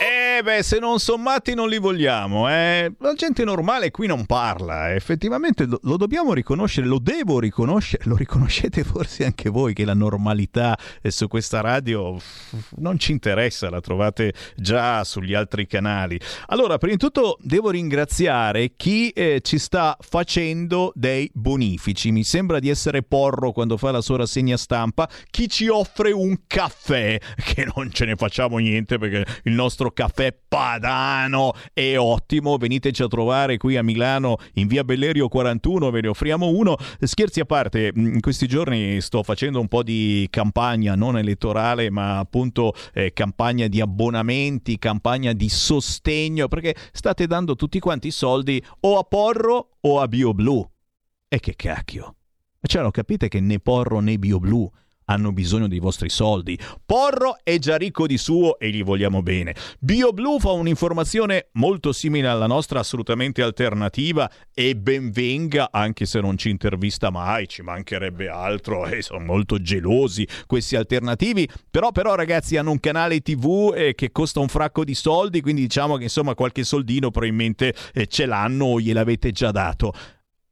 Eh beh, se non sommati non li vogliamo, eh. La gente normale qui non parla, effettivamente lo, lo dobbiamo riconoscere, lo devo riconoscere, lo riconoscete forse anche voi che la normalità su questa radio non ci interessa, la trovate già sugli altri canali. Allora, prima di tutto devo ringraziare chi eh, ci sta facendo dei bonifici, mi sembra di essere Porro quando fa la sua rassegna stampa, chi ci offre un caffè, che non ce ne facciamo niente perché il nostro caffè padano è ottimo, veniteci a trovare qui a Milano in via Bellerio quarantuno, ve ne offriamo uno. Scherzi a parte, in questi giorni sto facendo un po' di campagna non elettorale, ma appunto eh, campagna di abbonamenti, campagna di sostegno, perché state dando tutti quanti i soldi o a Porro o a BioBlu, e che cacchio, cioè lo capite che né Porro né BioBlu hanno bisogno dei vostri soldi. Porro è già ricco di suo e gli vogliamo bene. BioBlu fa un'informazione molto simile alla nostra, assolutamente alternativa, e ben venga, anche se non ci intervista mai, ci mancherebbe altro, e eh, sono molto gelosi questi alternativi, però però ragazzi hanno un canale tivù eh, che costa un fracco di soldi, quindi diciamo che insomma qualche soldino probabilmente eh, ce l'hanno o gliel'avete già dato.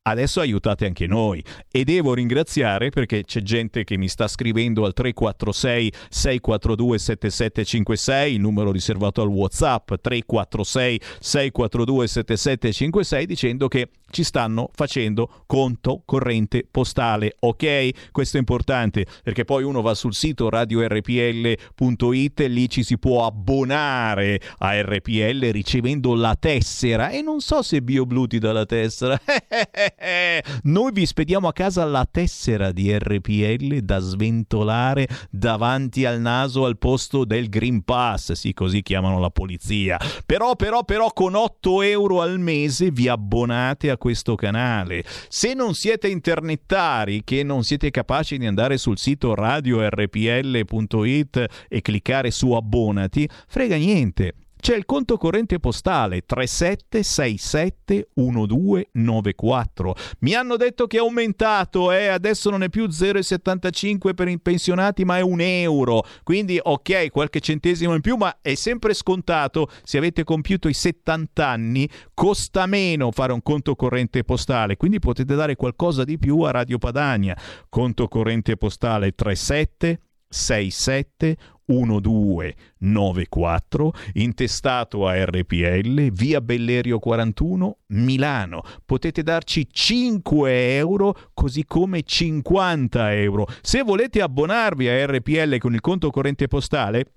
Adesso aiutate anche noi, e devo ringraziare perché c'è gente che mi sta scrivendo al tre quattro sei sei quattro due sette sette cinque sei, il numero riservato al WhatsApp tre quattro sei sei quattro due sette sette cinque sei, dicendo che ci stanno facendo conto corrente postale, ok? Questo è importante perché poi uno va sul sito radio erre pi elle punto it, lì ci si può abbonare a R P L ricevendo la tessera, e non so se BioBlu ti dà la tessera. Noi vi spediamo a casa la tessera di R P L da sventolare davanti al naso al posto del Green Pass, sì, così chiamano la polizia. Però, però, però con otto euro al mese vi abbonate a questo canale. Se non siete internettari, che non siete capaci di andare sul sito radio erre pi elle punto it e cliccare su abbonati, frega niente. C'è il conto corrente postale tre sette sei sette uno due nove quattro. Mi hanno detto che è aumentato, eh? Adesso non è più zero virgola settantacinque per i pensionati, ma è un euro. Quindi ok, qualche centesimo in più, ma è sempre scontato. Se avete compiuto i settanta anni costa meno fare un conto corrente postale, quindi potete dare qualcosa di più a Radio Padania. Conto corrente postale tre sette sei sette uno due nove quattro, intestato a R P L, via Bellerio quarantuno, Milano. Potete darci cinque euro, così come cinquanta euro. Se volete abbonarvi a R P L con il conto corrente postale,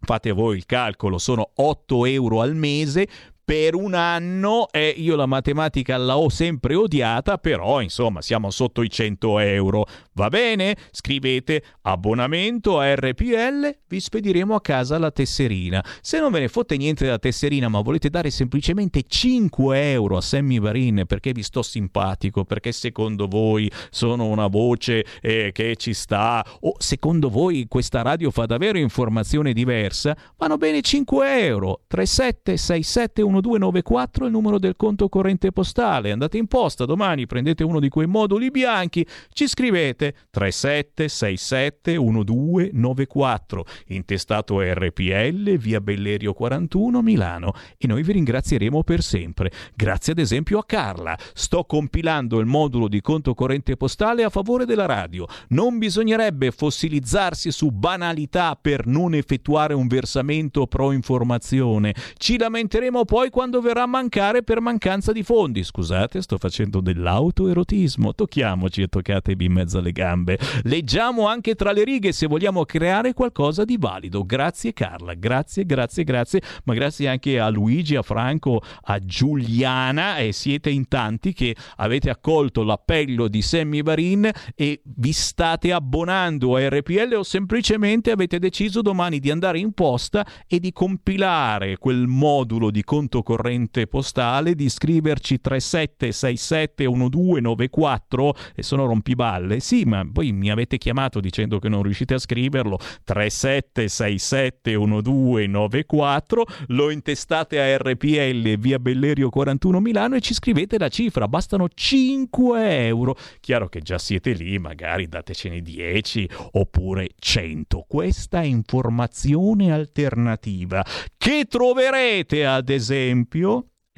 fate voi il calcolo, sono otto euro al mese per un anno. Eh, io la matematica la ho sempre odiata, però insomma siamo sotto i cento euro. Va bene? Scrivete abbonamento a R P L, vi spediremo a casa la tesserina. Se non ve ne fotte niente della tesserina, ma volete dare semplicemente cinque euro a Sammy Varin perché vi sto simpatico, perché secondo voi sono una voce eh, che ci sta, o secondo voi questa radio fa davvero informazione diversa, vanno bene cinque euro. tre sette sei sette uno due nove quattro è il numero del conto corrente postale. Andate in posta domani, prendete uno di quei moduli bianchi, ci scrivete tre sette sei sette uno due nove quattro, intestato R P L, via Bellerio quarantuno, Milano, e noi vi ringrazieremo per sempre. Grazie ad esempio a Carla. Sto compilando il modulo di conto corrente postale a favore della radio. Non bisognerebbe fossilizzarsi su banalità per non effettuare un versamento pro informazione. Ci lamenteremo poi quando verrà a mancare per mancanza di fondi. Scusate, sto facendo dell'autoerotismo. Tocchiamoci e toccatevi in mezzo alle gambe. Leggiamo anche tra le righe se vogliamo creare qualcosa di valido. Grazie Carla, grazie, grazie, grazie, ma grazie anche a Luigi, a Franco, a Giuliana, e siete in tanti che avete accolto l'appello di Sammy Varin e vi state abbonando a R P L, o semplicemente avete deciso domani di andare in posta e di compilare quel modulo di conto corrente postale, di scriverci tre sette sei sette uno due nove quattro, e sono rompiballe. Sì, ma poi mi avete chiamato dicendo che non riuscite a scriverlo. tre sette sei sette uno due nove quattro, lo intestate a R P L, via Bellerio quarantuno, Milano, e ci scrivete la cifra. Bastano cinque euro. Chiaro che già siete lì, magari datecene dieci oppure cento. Questa è informazione alternativa che troverete ad esempio...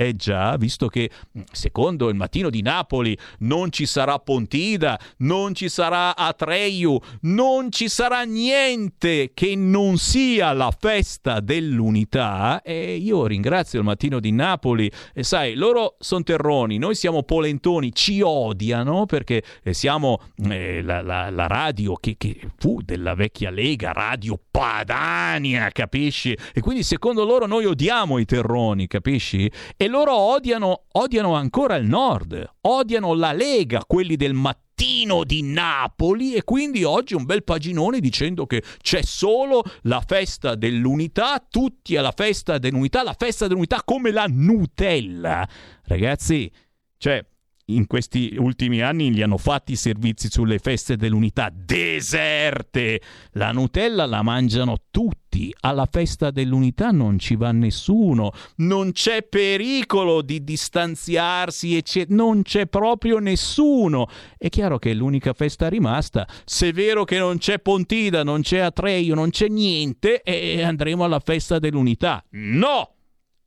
Eh già, visto che secondo il Mattino di Napoli non ci sarà Pontida, non ci sarà Atreju, non ci sarà niente che non sia la Festa dell'Unità, e io ringrazio il Mattino di Napoli. E sai, loro sono terroni, noi siamo polentoni, ci odiano perché siamo eh, la, la, la radio che, che fu della vecchia Lega, Radio Padania, capisci? E quindi secondo loro noi odiamo i terroni, capisci? E loro odiano, odiano ancora il Nord, odiano la Lega, quelli del Mattino di Napoli, e quindi oggi un bel paginone dicendo che c'è solo la Festa dell'Unità, tutti alla Festa dell'Unità, la Festa dell'Unità come la Nutella. Ragazzi, cioè... in questi ultimi anni li hanno fatti i servizi sulle Feste dell'Unità deserte. La Nutella la mangiano tutti, alla Festa dell'Unità non ci va nessuno, non c'è pericolo di distanziarsi, eccetera. Non c'è proprio nessuno. È chiaro che è l'unica festa rimasta. Se è vero che non c'è Pontida, non c'è Atreju, non c'è niente, e andremo alla Festa dell'Unità. No!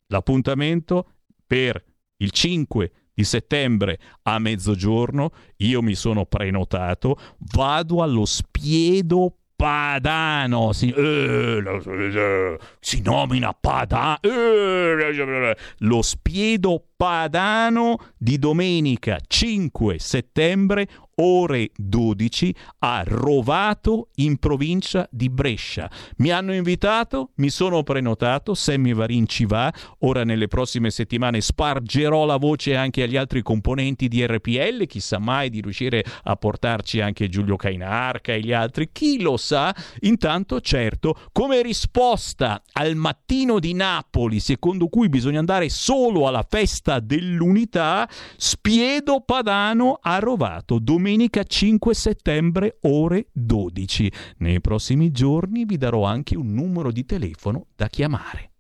L'appuntamento per il cinque di settembre a mezzogiorno, io mi sono prenotato, vado allo Spiedo Padano, si, eh, si nomina Padano, eh, lo Spiedo Padano di domenica cinque settembre ore dodici a Rovato, in provincia di Brescia. Mi hanno invitato, mi sono prenotato, Sammy Varin ci va. Ora nelle prossime settimane spargerò la voce anche agli altri componenti di R P L, chissà mai di riuscire a portarci anche Giulio Cainarca e gli altri, chi lo sa. Intanto certo, come risposta al Mattino di Napoli secondo cui bisogna andare solo alla Festa dell'Unità, Spiedo Padano a Rovato, domenica Domenica cinque settembre ore dodici. Nei prossimi giorni vi darò anche un numero di telefono da chiamare.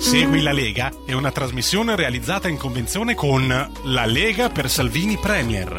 Segui la Lega è una trasmissione realizzata in convenzione con la Lega per Salvini Premier.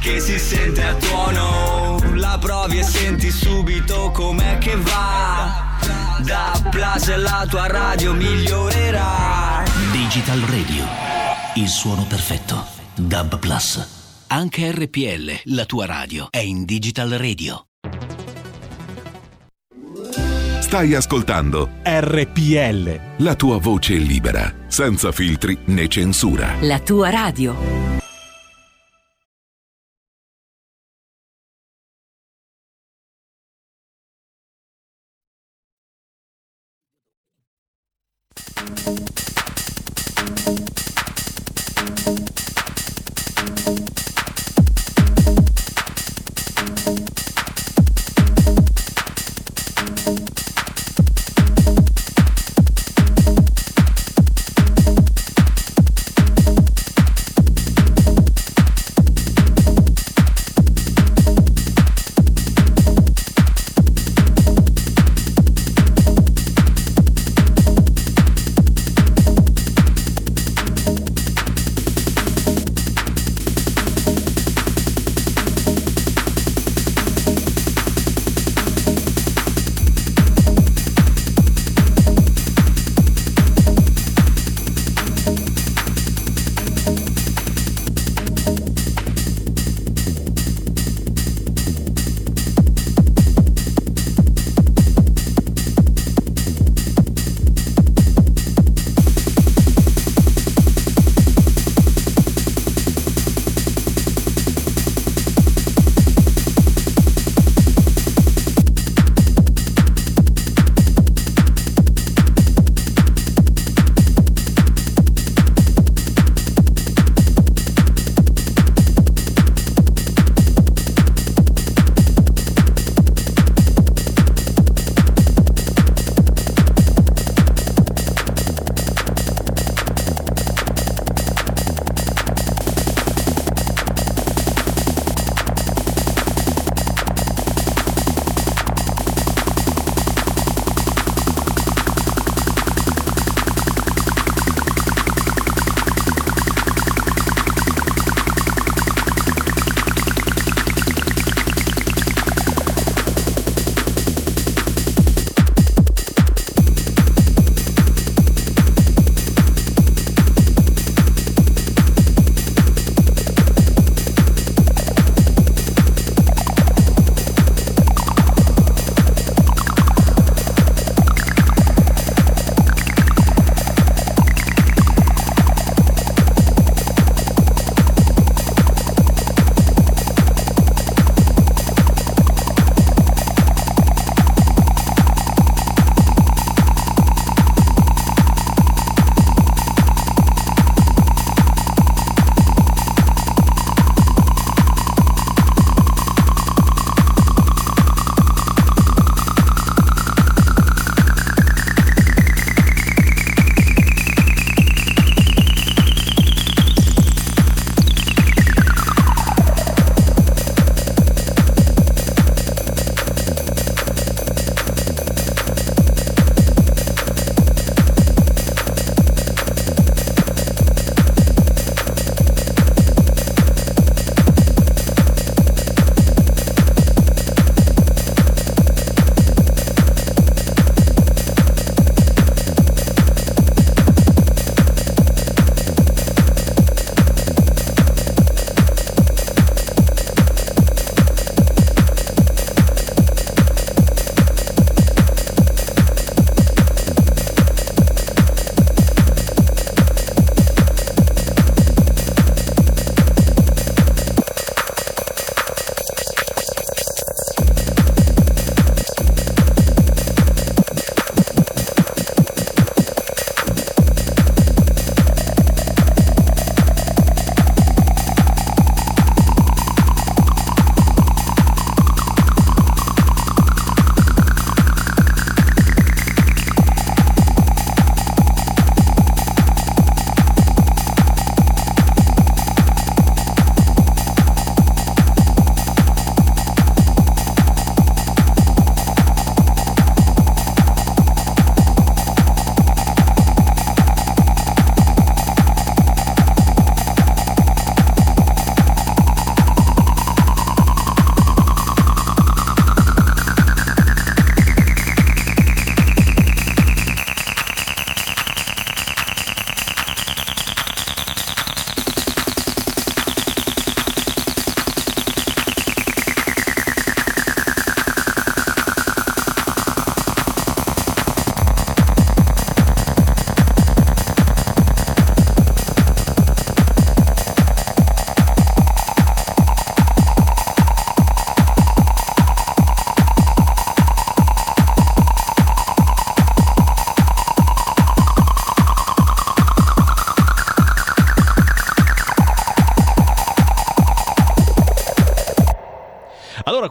che si sente a tuono, la provi e senti subito com'è che va. D A B Plus è la tua radio, migliorerà. Digital Radio, il suono perfetto. D A B Plus. Anche R P L, la tua radio, è in Digital Radio. Stai ascoltando R P L, la tua voce libera, senza filtri né censura. La tua radio.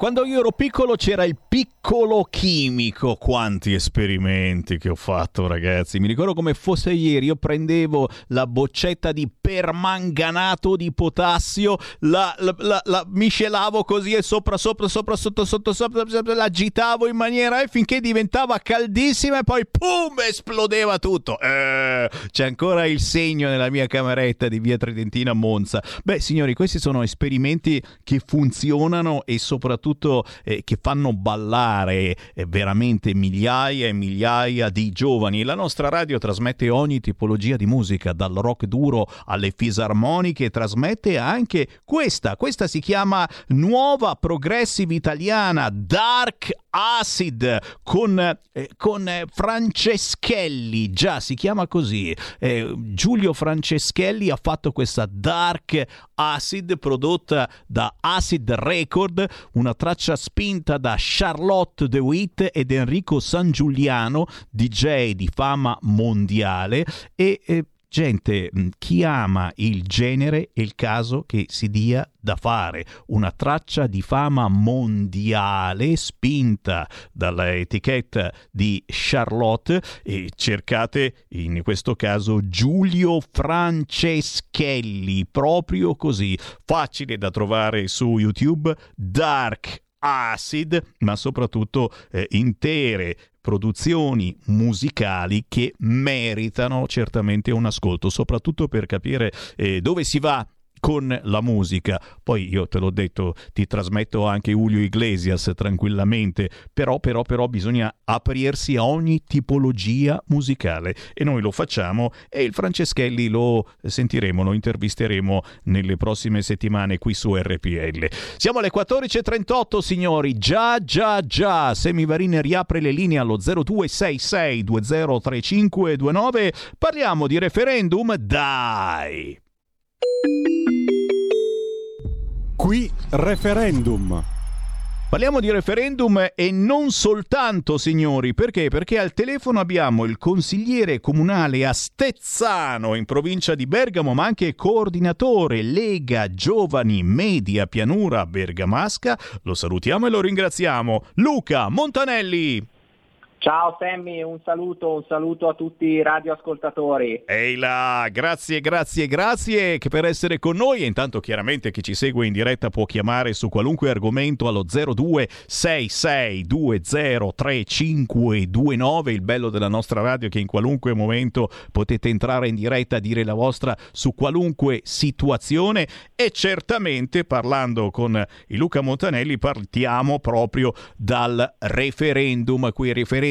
Quando io ero piccolo c'era il piccolo chimico, quanti esperimenti che ho fatto, ragazzi, mi ricordo come fosse ieri. Io prendevo la boccetta di permanganato di potassio, la, la, la, la miscelavo così e sopra sopra sopra sotto sotto sopra, sopra l'agitavo in maniera eh, finché diventava caldissima e poi pum, esplodeva tutto. Eh, c'è ancora il segno nella mia cameretta di via Tridentina a Monza. Beh, signori, questi sono esperimenti che funzionano e soprattutto Eh, che fanno ballare eh, veramente migliaia e migliaia di giovani. La nostra radio trasmette ogni tipologia di musica, dal rock duro alle fisarmoniche, trasmette anche questa. Questa si chiama Nuova Progressive Italiana, Dark Acid, con, eh, con eh, Franceschelli, già si chiama così. Eh, Giulio Franceschelli ha fatto questa Dark Acid prodotta da Acid Record, una traccia spinta da Charlotte De Witt ed Enrico Sangiuliano, D J di fama mondiale e eh, gente, chi ama il genere è il caso che si dia da fare. Una traccia di fama mondiale spinta dall'etichetta di Charlotte, e cercate in questo caso Giulio Franceschelli, proprio così, facile da trovare su YouTube, Dark Acid, ma soprattutto eh, intere produzioni musicali che meritano certamente un ascolto, soprattutto per capire eh, dove si va con la musica. Poi io te l'ho detto, ti trasmetto anche Julio Iglesias tranquillamente, però però però bisogna aprirsi a ogni tipologia musicale e noi lo facciamo, e il Franceschelli lo sentiremo, lo intervisteremo nelle prossime settimane qui su R P L. Siamo alle quattordici e trentotto, signori, già già già Sammy Varini riapre le linee allo zero due sei sei due zero tre cinque due nove. Parliamo di referendum, dai. Qui referendum. Parliamo di referendum e non soltanto, signori, perché? Perché al telefono abbiamo il consigliere comunale a Stezzano, in provincia di Bergamo, ma anche coordinatore Lega Giovani Media Pianura Bergamasca. Lo salutiamo e lo ringraziamo, Luca Montanelli. Ciao Sammy, un saluto, un saluto a tutti i radioascoltatori. Ehi là, grazie, grazie, grazie per essere con noi. E intanto chiaramente chi ci segue in diretta può chiamare su qualunque argomento allo zero due sei sei due zero tre cinque due nove. Il bello della nostra radio è che in qualunque momento potete entrare in diretta a dire la vostra su qualunque situazione. E certamente, parlando con il Luca Montanelli, partiamo proprio dal referendum, qui referendum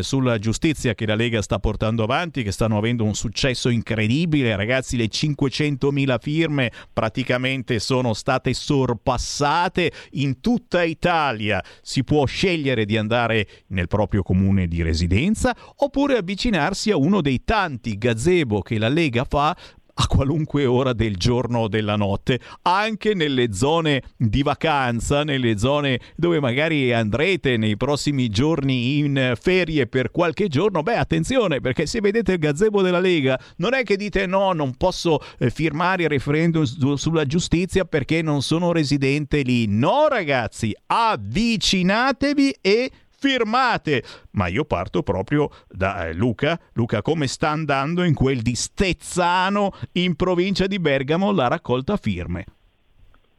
sulla giustizia che la Lega sta portando avanti, che stanno avendo un successo incredibile, ragazzi. Le cinquecentomila firme praticamente sono state sorpassate in tutta Italia. Si può scegliere di andare nel proprio comune di residenza oppure avvicinarsi a uno dei tanti gazebo che la Lega fa a qualunque ora del giorno o della notte, anche nelle zone di vacanza, nelle zone dove magari andrete nei prossimi giorni in ferie per qualche giorno. Beh, attenzione, perché se vedete il gazebo della Lega non è che dite no, non posso firmare il referendum sulla giustizia perché non sono residente lì. No, ragazzi, avvicinatevi e firmate. Ma io parto proprio da Luca. Luca, come sta andando in quel di Stezzano, in provincia di Bergamo, la raccolta firme?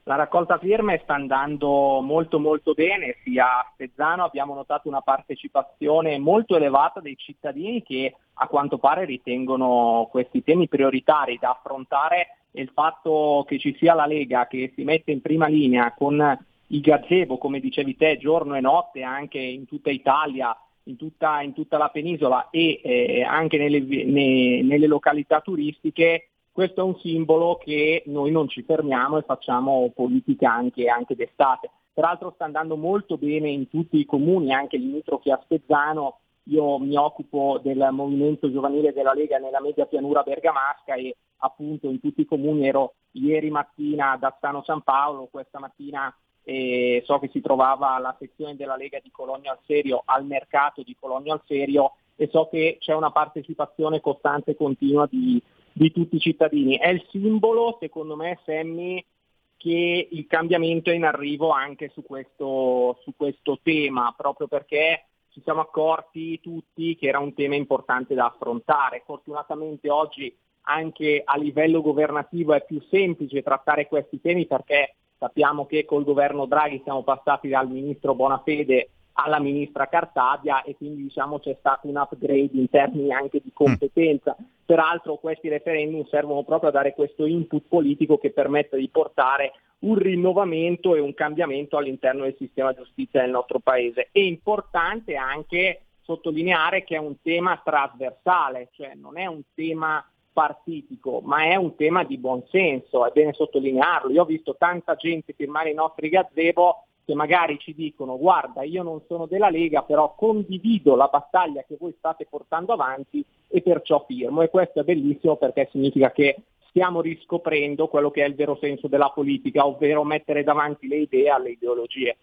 La raccolta firme sta andando molto molto bene. Sia a Stezzano abbiamo notato una partecipazione molto elevata dei cittadini che a quanto pare ritengono questi temi prioritari da affrontare, e il fatto che ci sia la Lega che si mette in prima linea con il gazebo, come dicevi te, giorno e notte, anche in tutta Italia, in tutta, in tutta la penisola e eh, anche nelle, ne, nelle località turistiche, questo è un simbolo che noi non ci fermiamo e facciamo politica anche, anche d'estate. Peraltro sta andando molto bene in tutti i comuni, anche limitrofi a Spezzano. Io mi occupo del movimento giovanile della Lega nella media pianura bergamasca e appunto in tutti i comuni ero ieri mattina da Stano San Paolo, questa mattina e so che si trovava la sezione della Lega di Cologno al Serio al mercato di Cologno al Serio, e so che c'è una partecipazione costante e continua di, di tutti i cittadini. È il simbolo, secondo me, Sammy, che il cambiamento è in arrivo anche su questo, su questo tema, proprio perché ci siamo accorti tutti che era un tema importante da affrontare. Fortunatamente oggi anche a livello governativo è più semplice trattare questi temi, perché sappiamo che col governo Draghi siamo passati dal ministro Bonafede alla ministra Cartabia e quindi diciamo c'è stato un upgrade in termini anche di competenza. Peraltro questi referendum servono proprio a dare questo input politico che permette di portare un rinnovamento e un cambiamento all'interno del sistema giustizia del nostro paese. È importante anche sottolineare che è un tema trasversale, cioè non è un tema partitico, ma è un tema di buonsenso, è bene sottolinearlo. Io ho visto tanta gente firmare i nostri gazebo che magari ci dicono: guarda, io non sono della Lega, però condivido la battaglia che voi state portando avanti e perciò firmo. E questo è bellissimo, perché significa che stiamo riscoprendo quello che è il vero senso della politica, ovvero mettere davanti le idee alle ideologie.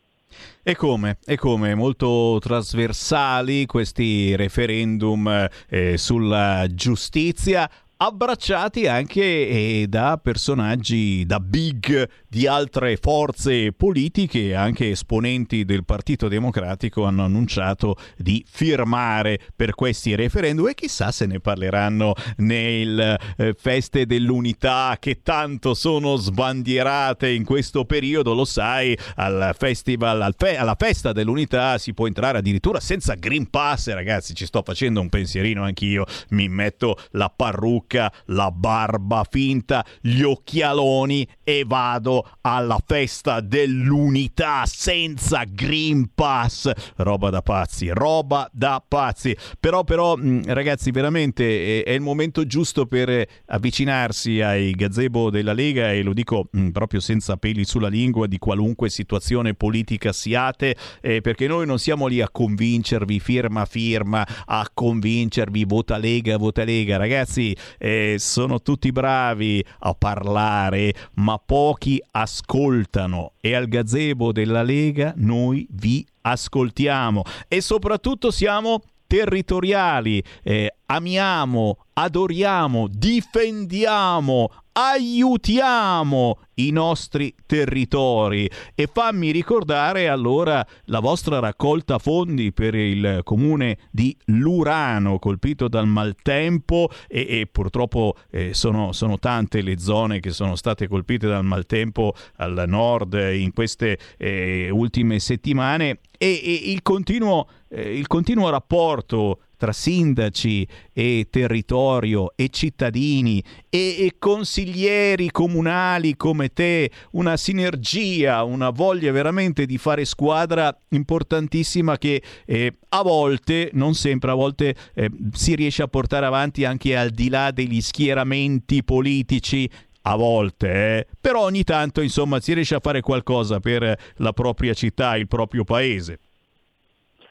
E come, e come, molto trasversali questi referendum eh, sulla giustizia, abbracciati anche eh, da personaggi, da big di altre forze politiche. Anche esponenti del Partito Democratico hanno annunciato di firmare per questi referendum e chissà se ne parleranno nel eh, Feste dell'Unità, che tanto sono sbandierate in questo periodo. Lo sai, al festival, al fe- alla Festa dell'Unità si può entrare addirittura senza Green Pass. Ragazzi, ci sto facendo un pensierino anch'io, mi metto la parrucca, la barba finta, gli occhialoni e vado alla Festa dell'Unità senza Green Pass. Roba da pazzi, roba da pazzi. Però però ragazzi, veramente è il momento giusto per avvicinarsi ai gazebo della Lega, e lo dico proprio senza peli sulla lingua, di qualunque situazione politica siate, perché noi non siamo lì a convincervi firma firma, a convincervi vota Lega vota Lega. Ragazzi, Eh, sono tutti bravi a parlare, ma pochi ascoltano, e al gazebo della Lega noi vi ascoltiamo e soprattutto siamo territoriali, eh, amiamo, adoriamo, difendiamo, aiutiamo i nostri territori. E fammi ricordare allora la vostra raccolta fondi per il comune di Lurano, colpito dal maltempo, e, e purtroppo eh, sono, sono tante le zone che sono state colpite dal maltempo al nord in queste eh, ultime settimane, e, e il continuo, eh, il continuo rapporto tra sindaci e territorio e cittadini e, e consiglieri comunali come te, una sinergia, una voglia veramente di fare squadra importantissima che eh, a volte, non sempre, a volte eh, si riesce a portare avanti anche al di là degli schieramenti politici. A volte, eh. Però ogni tanto insomma si riesce a fare qualcosa per la propria città, il proprio paese.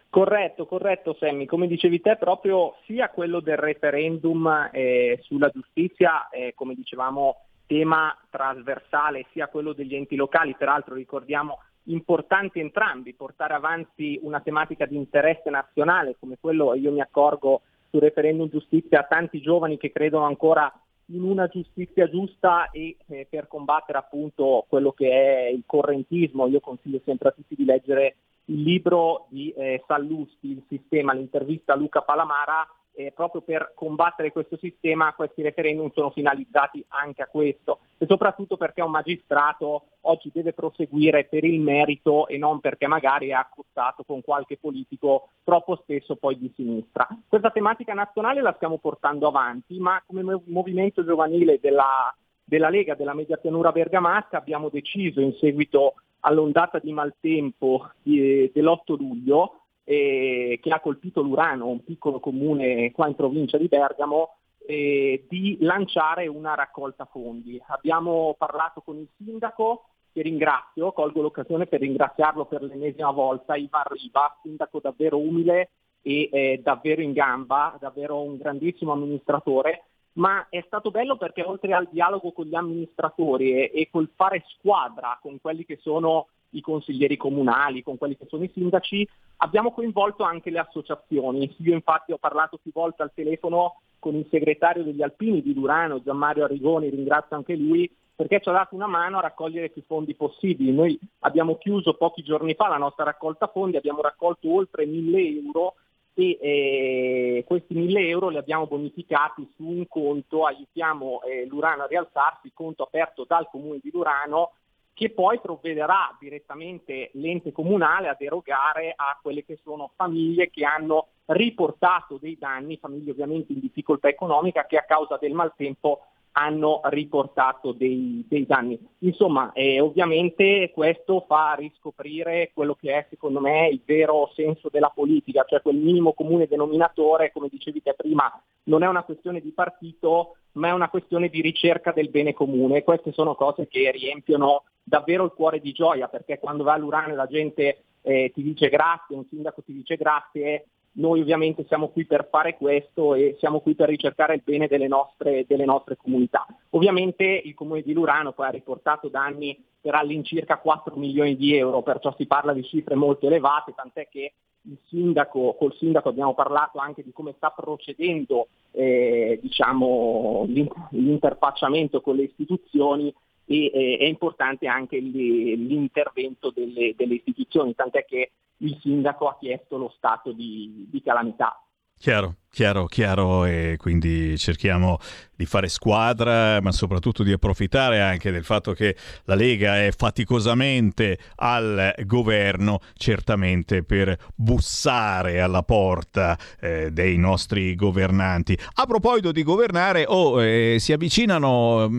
Corretto, corretto Sammy, come dicevi te, proprio sia quello del referendum eh, sulla giustizia, eh, come dicevamo tema trasversale, sia quello degli enti locali. Peraltro ricordiamo importanti entrambi, portare avanti una tematica di interesse nazionale come quello, io mi accorgo sul referendum giustizia, tanti giovani che credono ancora in una giustizia giusta e eh, per combattere appunto quello che è il correntismo. Io consiglio sempre a tutti di leggere il libro di eh, Sallusti, il sistema, l'intervista a Luca Palamara, eh, proprio per combattere questo sistema. Questi referendum sono finalizzati anche a questo, e soprattutto perché un magistrato oggi deve proseguire per il merito e non perché magari è accostato con qualche politico troppo spesso poi di sinistra. Questa tematica nazionale la stiamo portando avanti, ma come movimento giovanile della, della Lega, della Media Pianura Bergamasca, abbiamo deciso in seguito all'ondata di maltempo di, dell'otto luglio eh, che ha colpito Lurano, un piccolo comune qua in provincia di Bergamo, eh, di lanciare una raccolta fondi. Abbiamo parlato con il sindaco, che ringrazio, colgo l'occasione per ringraziarlo per l'ennesima volta, Ivan Riva, sindaco davvero umile e eh, davvero in gamba, davvero un grandissimo amministratore. Ma è stato bello perché oltre al dialogo con gli amministratori e, e col fare squadra con quelli che sono i consiglieri comunali, con quelli che sono i sindaci, abbiamo coinvolto anche le associazioni. Io infatti ho parlato più volte al telefono con il segretario degli Alpini di Lurano, Gianmario Arrigoni, ringrazio anche lui, perché ci ha dato una mano a raccogliere più fondi possibili. Noi abbiamo chiuso pochi giorni fa la nostra raccolta fondi, abbiamo raccolto oltre mille euro e eh, questi mille euro li abbiamo bonificati su un conto, aiutiamo eh, Lurano a rialzarsi, conto aperto dal Comune di Lurano, che poi provvederà direttamente l'ente comunale a derogare a quelle che sono famiglie che hanno riportato dei danni, famiglie ovviamente in difficoltà economica che a causa del maltempo hanno riportato dei, dei danni. Insomma, eh, ovviamente questo fa riscoprire quello che è secondo me il vero senso della politica, cioè quel minimo comune denominatore, come dicevi te prima, non è una questione di partito, ma è una questione di ricerca del bene comune. Queste sono cose che riempiono davvero il cuore di gioia, perché quando va a Lurano la gente eh, ti dice grazie, un sindaco ti dice grazie. Noi ovviamente siamo qui per fare questo e siamo qui per ricercare il bene delle nostre, delle nostre comunità. Ovviamente il Comune di Lurano poi ha riportato danni per all'incirca quattro milioni di euro, perciò si parla di cifre molto elevate, tant'è che il sindaco, col sindaco abbiamo parlato anche di come sta procedendo eh, diciamo, l'interfacciamento con le istituzioni e eh, è importante anche l'intervento delle, delle istituzioni, tant'è che il sindaco ha chiesto lo stato di, di calamità. Chiaro, chiaro, chiaro, e quindi cerchiamo di fare squadra, ma soprattutto di approfittare anche del fatto che la Lega è faticosamente al governo, certamente per bussare alla porta eh, dei nostri governanti. A proposito di governare, oh, eh, si avvicinano,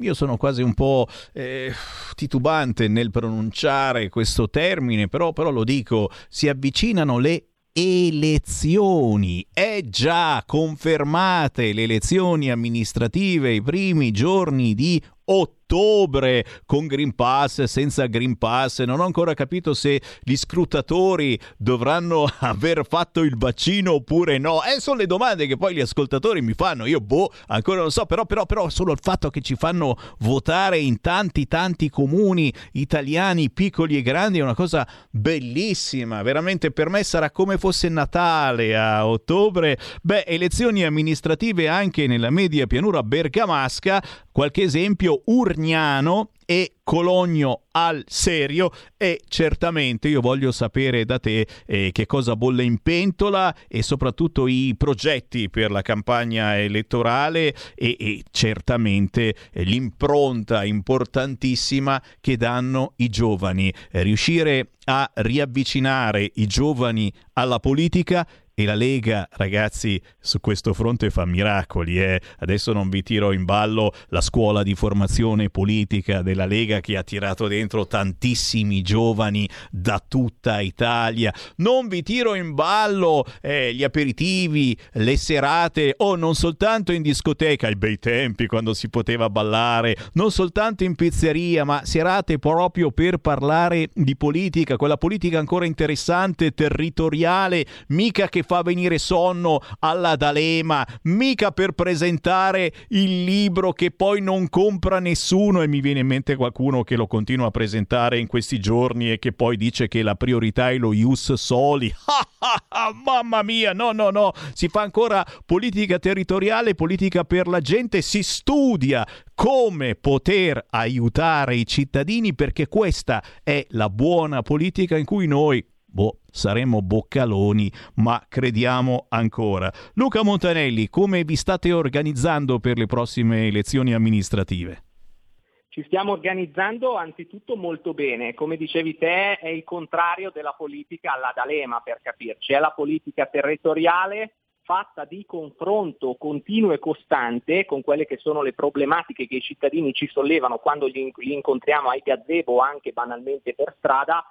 io sono quasi un po' eh, titubante nel pronunciare questo termine, però, però lo dico, si avvicinano le elezioni, è già confermate le elezioni amministrative i primi giorni di ottobre, con Green Pass, senza Green Pass, non ho ancora capito se gli scrutatori dovranno aver fatto il vaccino oppure no, eh, sono le domande che poi gli ascoltatori mi fanno, io boh, ancora non so, però, però, però solo il fatto che ci fanno votare in tanti tanti comuni italiani, piccoli e grandi, è una cosa bellissima, veramente per me sarà come fosse Natale a ottobre. Beh, elezioni amministrative anche nella media pianura bergamasca, qualche esempio: Urgnano e Cologno al Serio, e certamente io voglio sapere da te eh, che cosa bolle in pentola e soprattutto i progetti per la campagna elettorale e, e certamente eh, l'impronta importantissima che danno i giovani, eh, riuscire a riavvicinare i giovani alla politica. E la Lega, ragazzi, su questo fronte fa miracoli. Eh. Adesso non vi tiro in ballo la scuola di formazione politica della Lega che ha tirato dentro tantissimi giovani da tutta Italia. Non vi tiro in ballo eh, gli aperitivi, le serate, o oh, non soltanto in discoteca, ai bei tempi quando si poteva ballare, non soltanto in pizzeria, ma serate proprio per parlare di politica, quella politica ancora interessante, territoriale, mica che fa venire sonno alla D'Alema, mica per presentare il libro che poi non compra nessuno, e mi viene in mente qualcuno che lo continua a presentare in questi giorni e che poi dice che la priorità è lo ius soli. Mamma mia, no no no, si fa ancora politica territoriale, politica per la gente, si studia come poter aiutare i cittadini, perché questa è la buona politica in cui noi boh, saremo boccaloni, ma crediamo ancora. Luca Montanelli, come vi state organizzando per le prossime elezioni amministrative? Ci stiamo organizzando anzitutto molto bene. Come dicevi te, è il contrario della politica alla D'Alema, per capirci. È la politica territoriale fatta di confronto continuo e costante con quelle che sono le problematiche che i cittadini ci sollevano quando li incontriamo ai gazebo o anche banalmente per strada.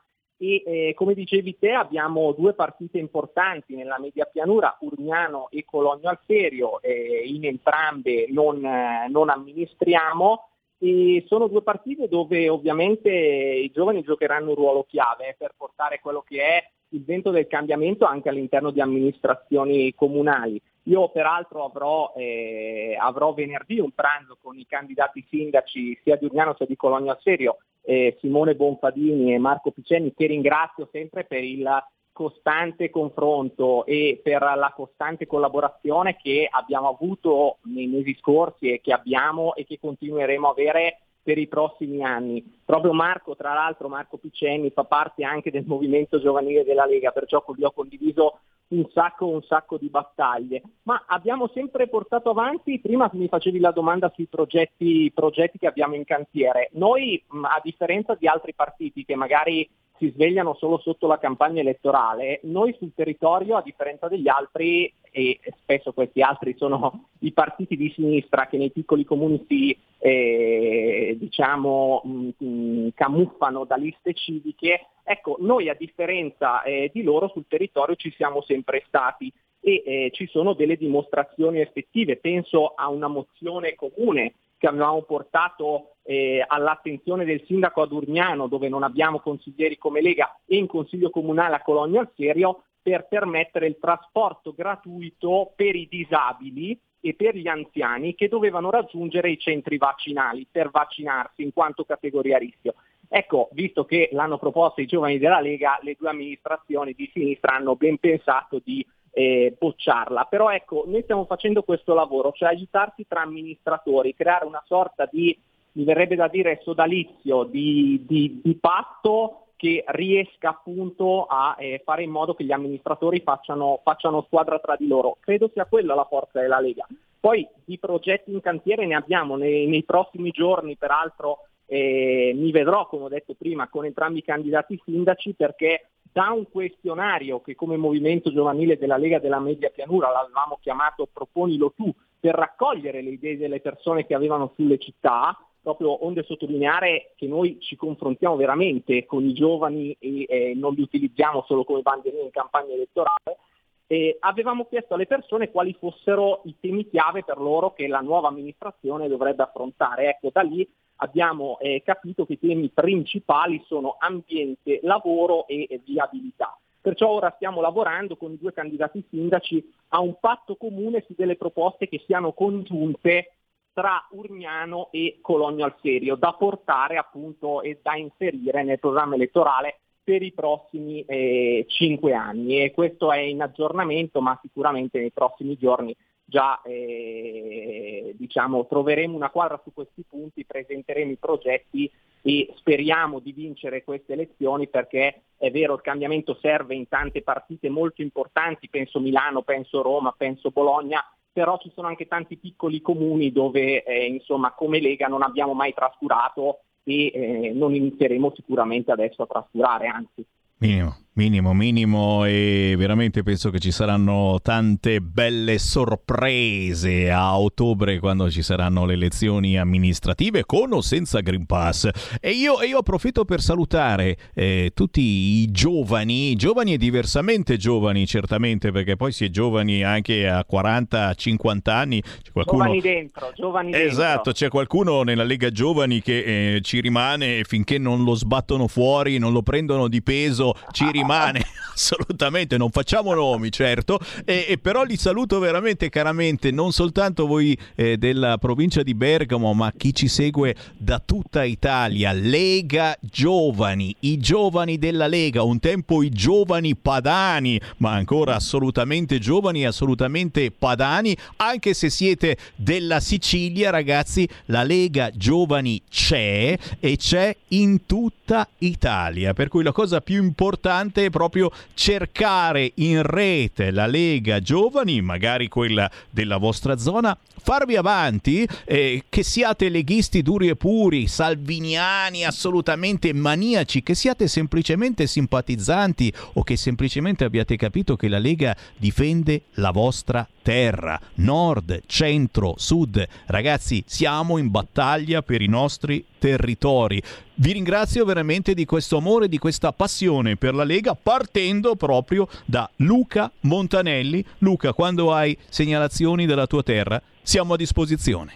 E eh, come dicevi te, abbiamo due partite importanti nella media pianura, Urgnano e Cologno al Serio, eh, in entrambe non, eh, non amministriamo, e sono due partite dove ovviamente i giovani giocheranno un ruolo chiave per portare quello che è il vento del cambiamento anche all'interno di amministrazioni comunali. Io peraltro avrò, eh, avrò venerdì un pranzo con i candidati sindaci sia di Urgnano sia di Cologno al Serio, eh, Simone Bonfadini e Marco Piceni, che ringrazio sempre per il costante confronto e per la costante collaborazione che abbiamo avuto nei mesi scorsi e che abbiamo e che continueremo a avere per i prossimi anni. Proprio Marco, tra l'altro Marco Piceni, fa parte anche del movimento giovanile della Lega, perciò gli ho condiviso un sacco un sacco di battaglie, ma abbiamo sempre portato avanti. Prima mi facevi la domanda sui progetti progetti che abbiamo in cantiere. Noi, a differenza di altri partiti che magari si svegliano solo sotto la campagna elettorale, noi sul territorio, a differenza degli altri, e spesso questi altri sono i partiti di sinistra che nei piccoli comuni si eh, diciamo mh, mh, camuffano da liste civiche, ecco, noi a differenza eh, di loro sul territorio ci siamo sempre stati e eh, ci sono delle dimostrazioni effettive. Penso a una mozione comune che avevamo portato eh, all'attenzione del sindaco ad Urgnano, dove non abbiamo consiglieri come Lega, e in consiglio comunale a Cologno al Serio, per permettere il trasporto gratuito per i disabili e per gli anziani che dovevano raggiungere i centri vaccinali per vaccinarsi in quanto categoria rischio. Ecco, visto che l'hanno proposta i giovani della Lega, le due amministrazioni di sinistra hanno ben pensato di Eh, bocciarla. Però ecco, noi stiamo facendo questo lavoro, cioè aiutarsi tra amministratori, creare una sorta di, mi verrebbe da dire, sodalizio, di, di, di patto che riesca appunto a eh, fare in modo che gli amministratori facciano, facciano squadra tra di loro. Credo sia quella la forza della Lega. Poi di progetti in cantiere ne abbiamo nei, nei prossimi giorni, peraltro eh, mi vedrò, come ho detto prima, con entrambi i candidati sindaci, perché da un questionario che come movimento giovanile della Lega della Media Pianura l'avevamo chiamato "Proponilo tu", per raccogliere le idee delle persone che avevano sulle città, proprio onde sottolineare che noi ci confrontiamo veramente con i giovani e eh, non li utilizziamo solo come bandierine in campagna elettorale, e avevamo chiesto alle persone quali fossero i temi chiave per loro che la nuova amministrazione dovrebbe affrontare. Ecco, da lì abbiamo eh, capito che i temi principali sono ambiente, lavoro e, e viabilità. Perciò ora stiamo lavorando con i due candidati sindaci a un patto comune su delle proposte che siano congiunte tra Urgnano e Cologno al Serio, da portare appunto e da inserire nel programma elettorale per i prossimi eh, cinque anni. E questo è in aggiornamento, ma sicuramente nei prossimi giorni già eh, diciamo troveremo una quadra su questi punti, presenteremo i progetti e speriamo di vincere queste elezioni, perché è vero, il cambiamento serve in tante partite molto importanti, penso Milano, penso Roma, penso Bologna, però ci sono anche tanti piccoli comuni dove eh, insomma come Lega non abbiamo mai trascurato e eh, non inizieremo sicuramente adesso a trascurare, anzi. Minimo, minimo, minimo, e veramente penso che ci saranno tante belle sorprese a ottobre, quando ci saranno le elezioni amministrative con o senza Green Pass. E io, io approfitto per salutare eh, tutti i giovani, giovani e diversamente giovani, certamente, perché poi si è giovani anche a quaranta cinquanta anni. C'è qualcuno... Giovani dentro, giovani dentro. Esatto, c'è qualcuno nella Lega Giovani che eh, ci rimane finché non lo sbattono fuori, non lo prendono di peso. Ci rimane assolutamente, non facciamo nomi, certo, e, e però li saluto veramente caramente, non soltanto voi eh, della provincia di Bergamo, ma chi ci segue da tutta Italia. Lega Giovani, i giovani della Lega, un tempo i giovani padani, ma ancora assolutamente giovani, assolutamente padani. Anche se siete della Sicilia, ragazzi, la Lega Giovani c'è, e c'è in tutta Italia, per cui la cosa più importante Importante è proprio cercare in rete la Lega Giovani, magari quella della vostra zona, farvi avanti, eh, che siate leghisti duri e puri, salviniani assolutamente maniaci, che siate semplicemente simpatizzanti o che semplicemente abbiate capito che la Lega difende la vostra terra, nord, centro, sud. Ragazzi, siamo in battaglia per i nostri territori. Vi ringrazio veramente di questo amore, di questa passione per la Lega, partendo proprio da Luca Montanelli. Luca, quando hai segnalazioni della tua terra, siamo a disposizione.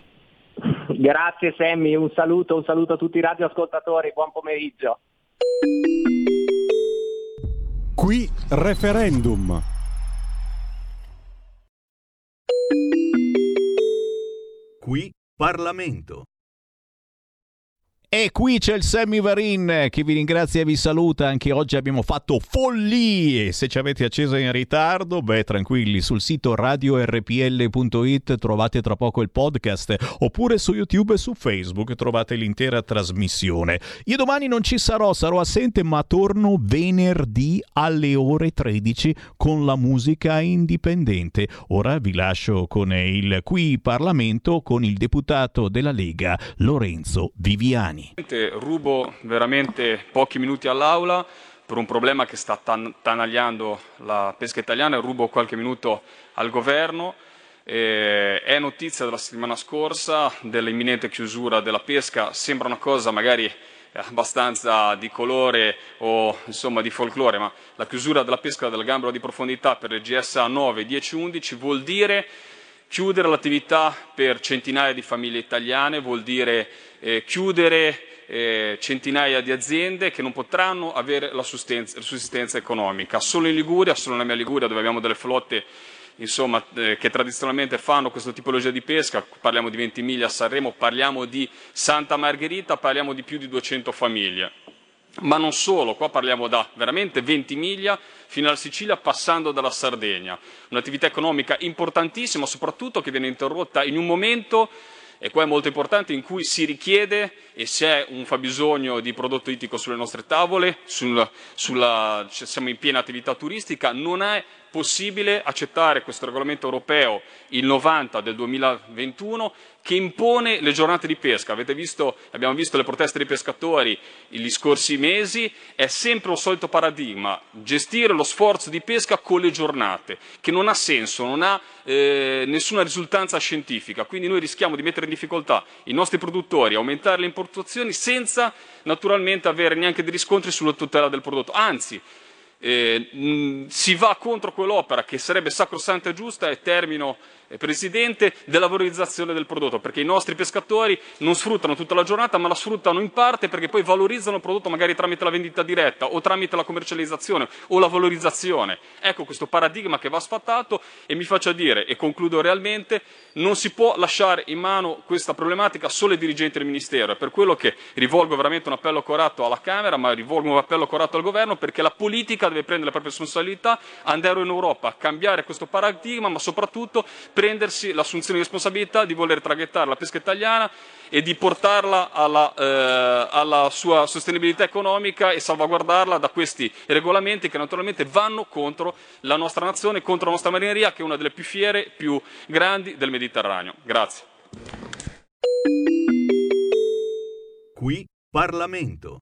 Grazie Sammy, un saluto, un saluto a tutti i radioascoltatori, buon pomeriggio. Qui referendum. Qui Parlamento. E qui c'è il Sammy Varin che vi ringrazia e vi saluta. Anche oggi abbiamo fatto follie. Se ci avete acceso in ritardo, beh, tranquilli, sul sito radio erre pi elle punto it trovate tra poco il podcast, oppure su YouTube e su Facebook trovate l'intera trasmissione. Io domani non ci sarò, sarò assente, ma torno venerdì alle ore tredici con la musica indipendente. Ora vi lascio con il Qui Parlamento con il deputato della Lega Lorenzo Viviani. Rubo veramente pochi minuti all'aula per un problema che sta tan- tanagliando la pesca italiana. Rubo qualche minuto al governo. Eh, è notizia della settimana scorsa dell'imminente chiusura della pesca. Sembra una cosa magari abbastanza di colore o insomma di folklore, ma la chiusura della pesca del gambero di profondità per le G S A nove, dieci, undici vuol dire chiudere l'attività per centinaia di famiglie italiane, vuol dire eh, chiudere eh, centinaia di aziende che non potranno avere la sussistenza, la sussistenza economica. Solo in Liguria, solo nella mia Liguria, dove abbiamo delle flotte insomma, eh, che tradizionalmente fanno questa tipologia di pesca, parliamo di Ventimiglia, Sanremo, parliamo di Santa Margherita, parliamo di più di duecento famiglie. Ma non solo, qua parliamo da veramente Ventimiglia fino alla Sicilia, passando dalla Sardegna. Un'attività economica importantissima, soprattutto che viene interrotta in un momento, e qua è molto importante, in cui si richiede e c'è un fabbisogno di prodotto ittico sulle nostre tavole, sul, sulla, cioè siamo in piena attività turistica. Non è possibile accettare questo regolamento europeo, il novanta del duemilaventuno, che impone le giornate di pesca. Avete visto, abbiamo visto le proteste dei pescatori gli scorsi mesi, è sempre lo solito paradigma, gestire lo sforzo di pesca con le giornate, che non ha senso, non ha eh, nessuna risultanza scientifica, quindi noi rischiamo di mettere in difficoltà i nostri produttori, aumentare le importazioni senza naturalmente avere neanche dei riscontri sulla tutela del prodotto, anzi, Eh, mh, si va contro quell'opera che sarebbe sacrosanta e giusta, e termino eh, Presidente, della valorizzazione del prodotto, perché i nostri pescatori non sfruttano tutta la giornata, ma la sfruttano in parte, perché poi valorizzano il prodotto magari tramite la vendita diretta o tramite la commercializzazione o la valorizzazione. Ecco questo paradigma che va sfatato, e mi faccia dire, e concludo realmente, non si può lasciare in mano questa problematica solo ai dirigenti del Ministero. È per quello che rivolgo veramente un appello corato alla Camera, ma rivolgo un appello corato al Governo, perché la politica deve prendere le proprie responsabilità, andare in Europa, cambiare questo paradigma, ma soprattutto prendersi l'assunzione di responsabilità di voler traghettare la pesca italiana e di portarla alla, eh, alla sua sostenibilità economica e salvaguardarla da questi regolamenti che naturalmente vanno contro la nostra nazione, contro la nostra marineria, che è una delle più fiere, più grandi del Mediterraneo. Grazie. Qui Parlamento.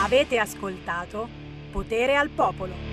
Avete ascoltato Potere al Popolo.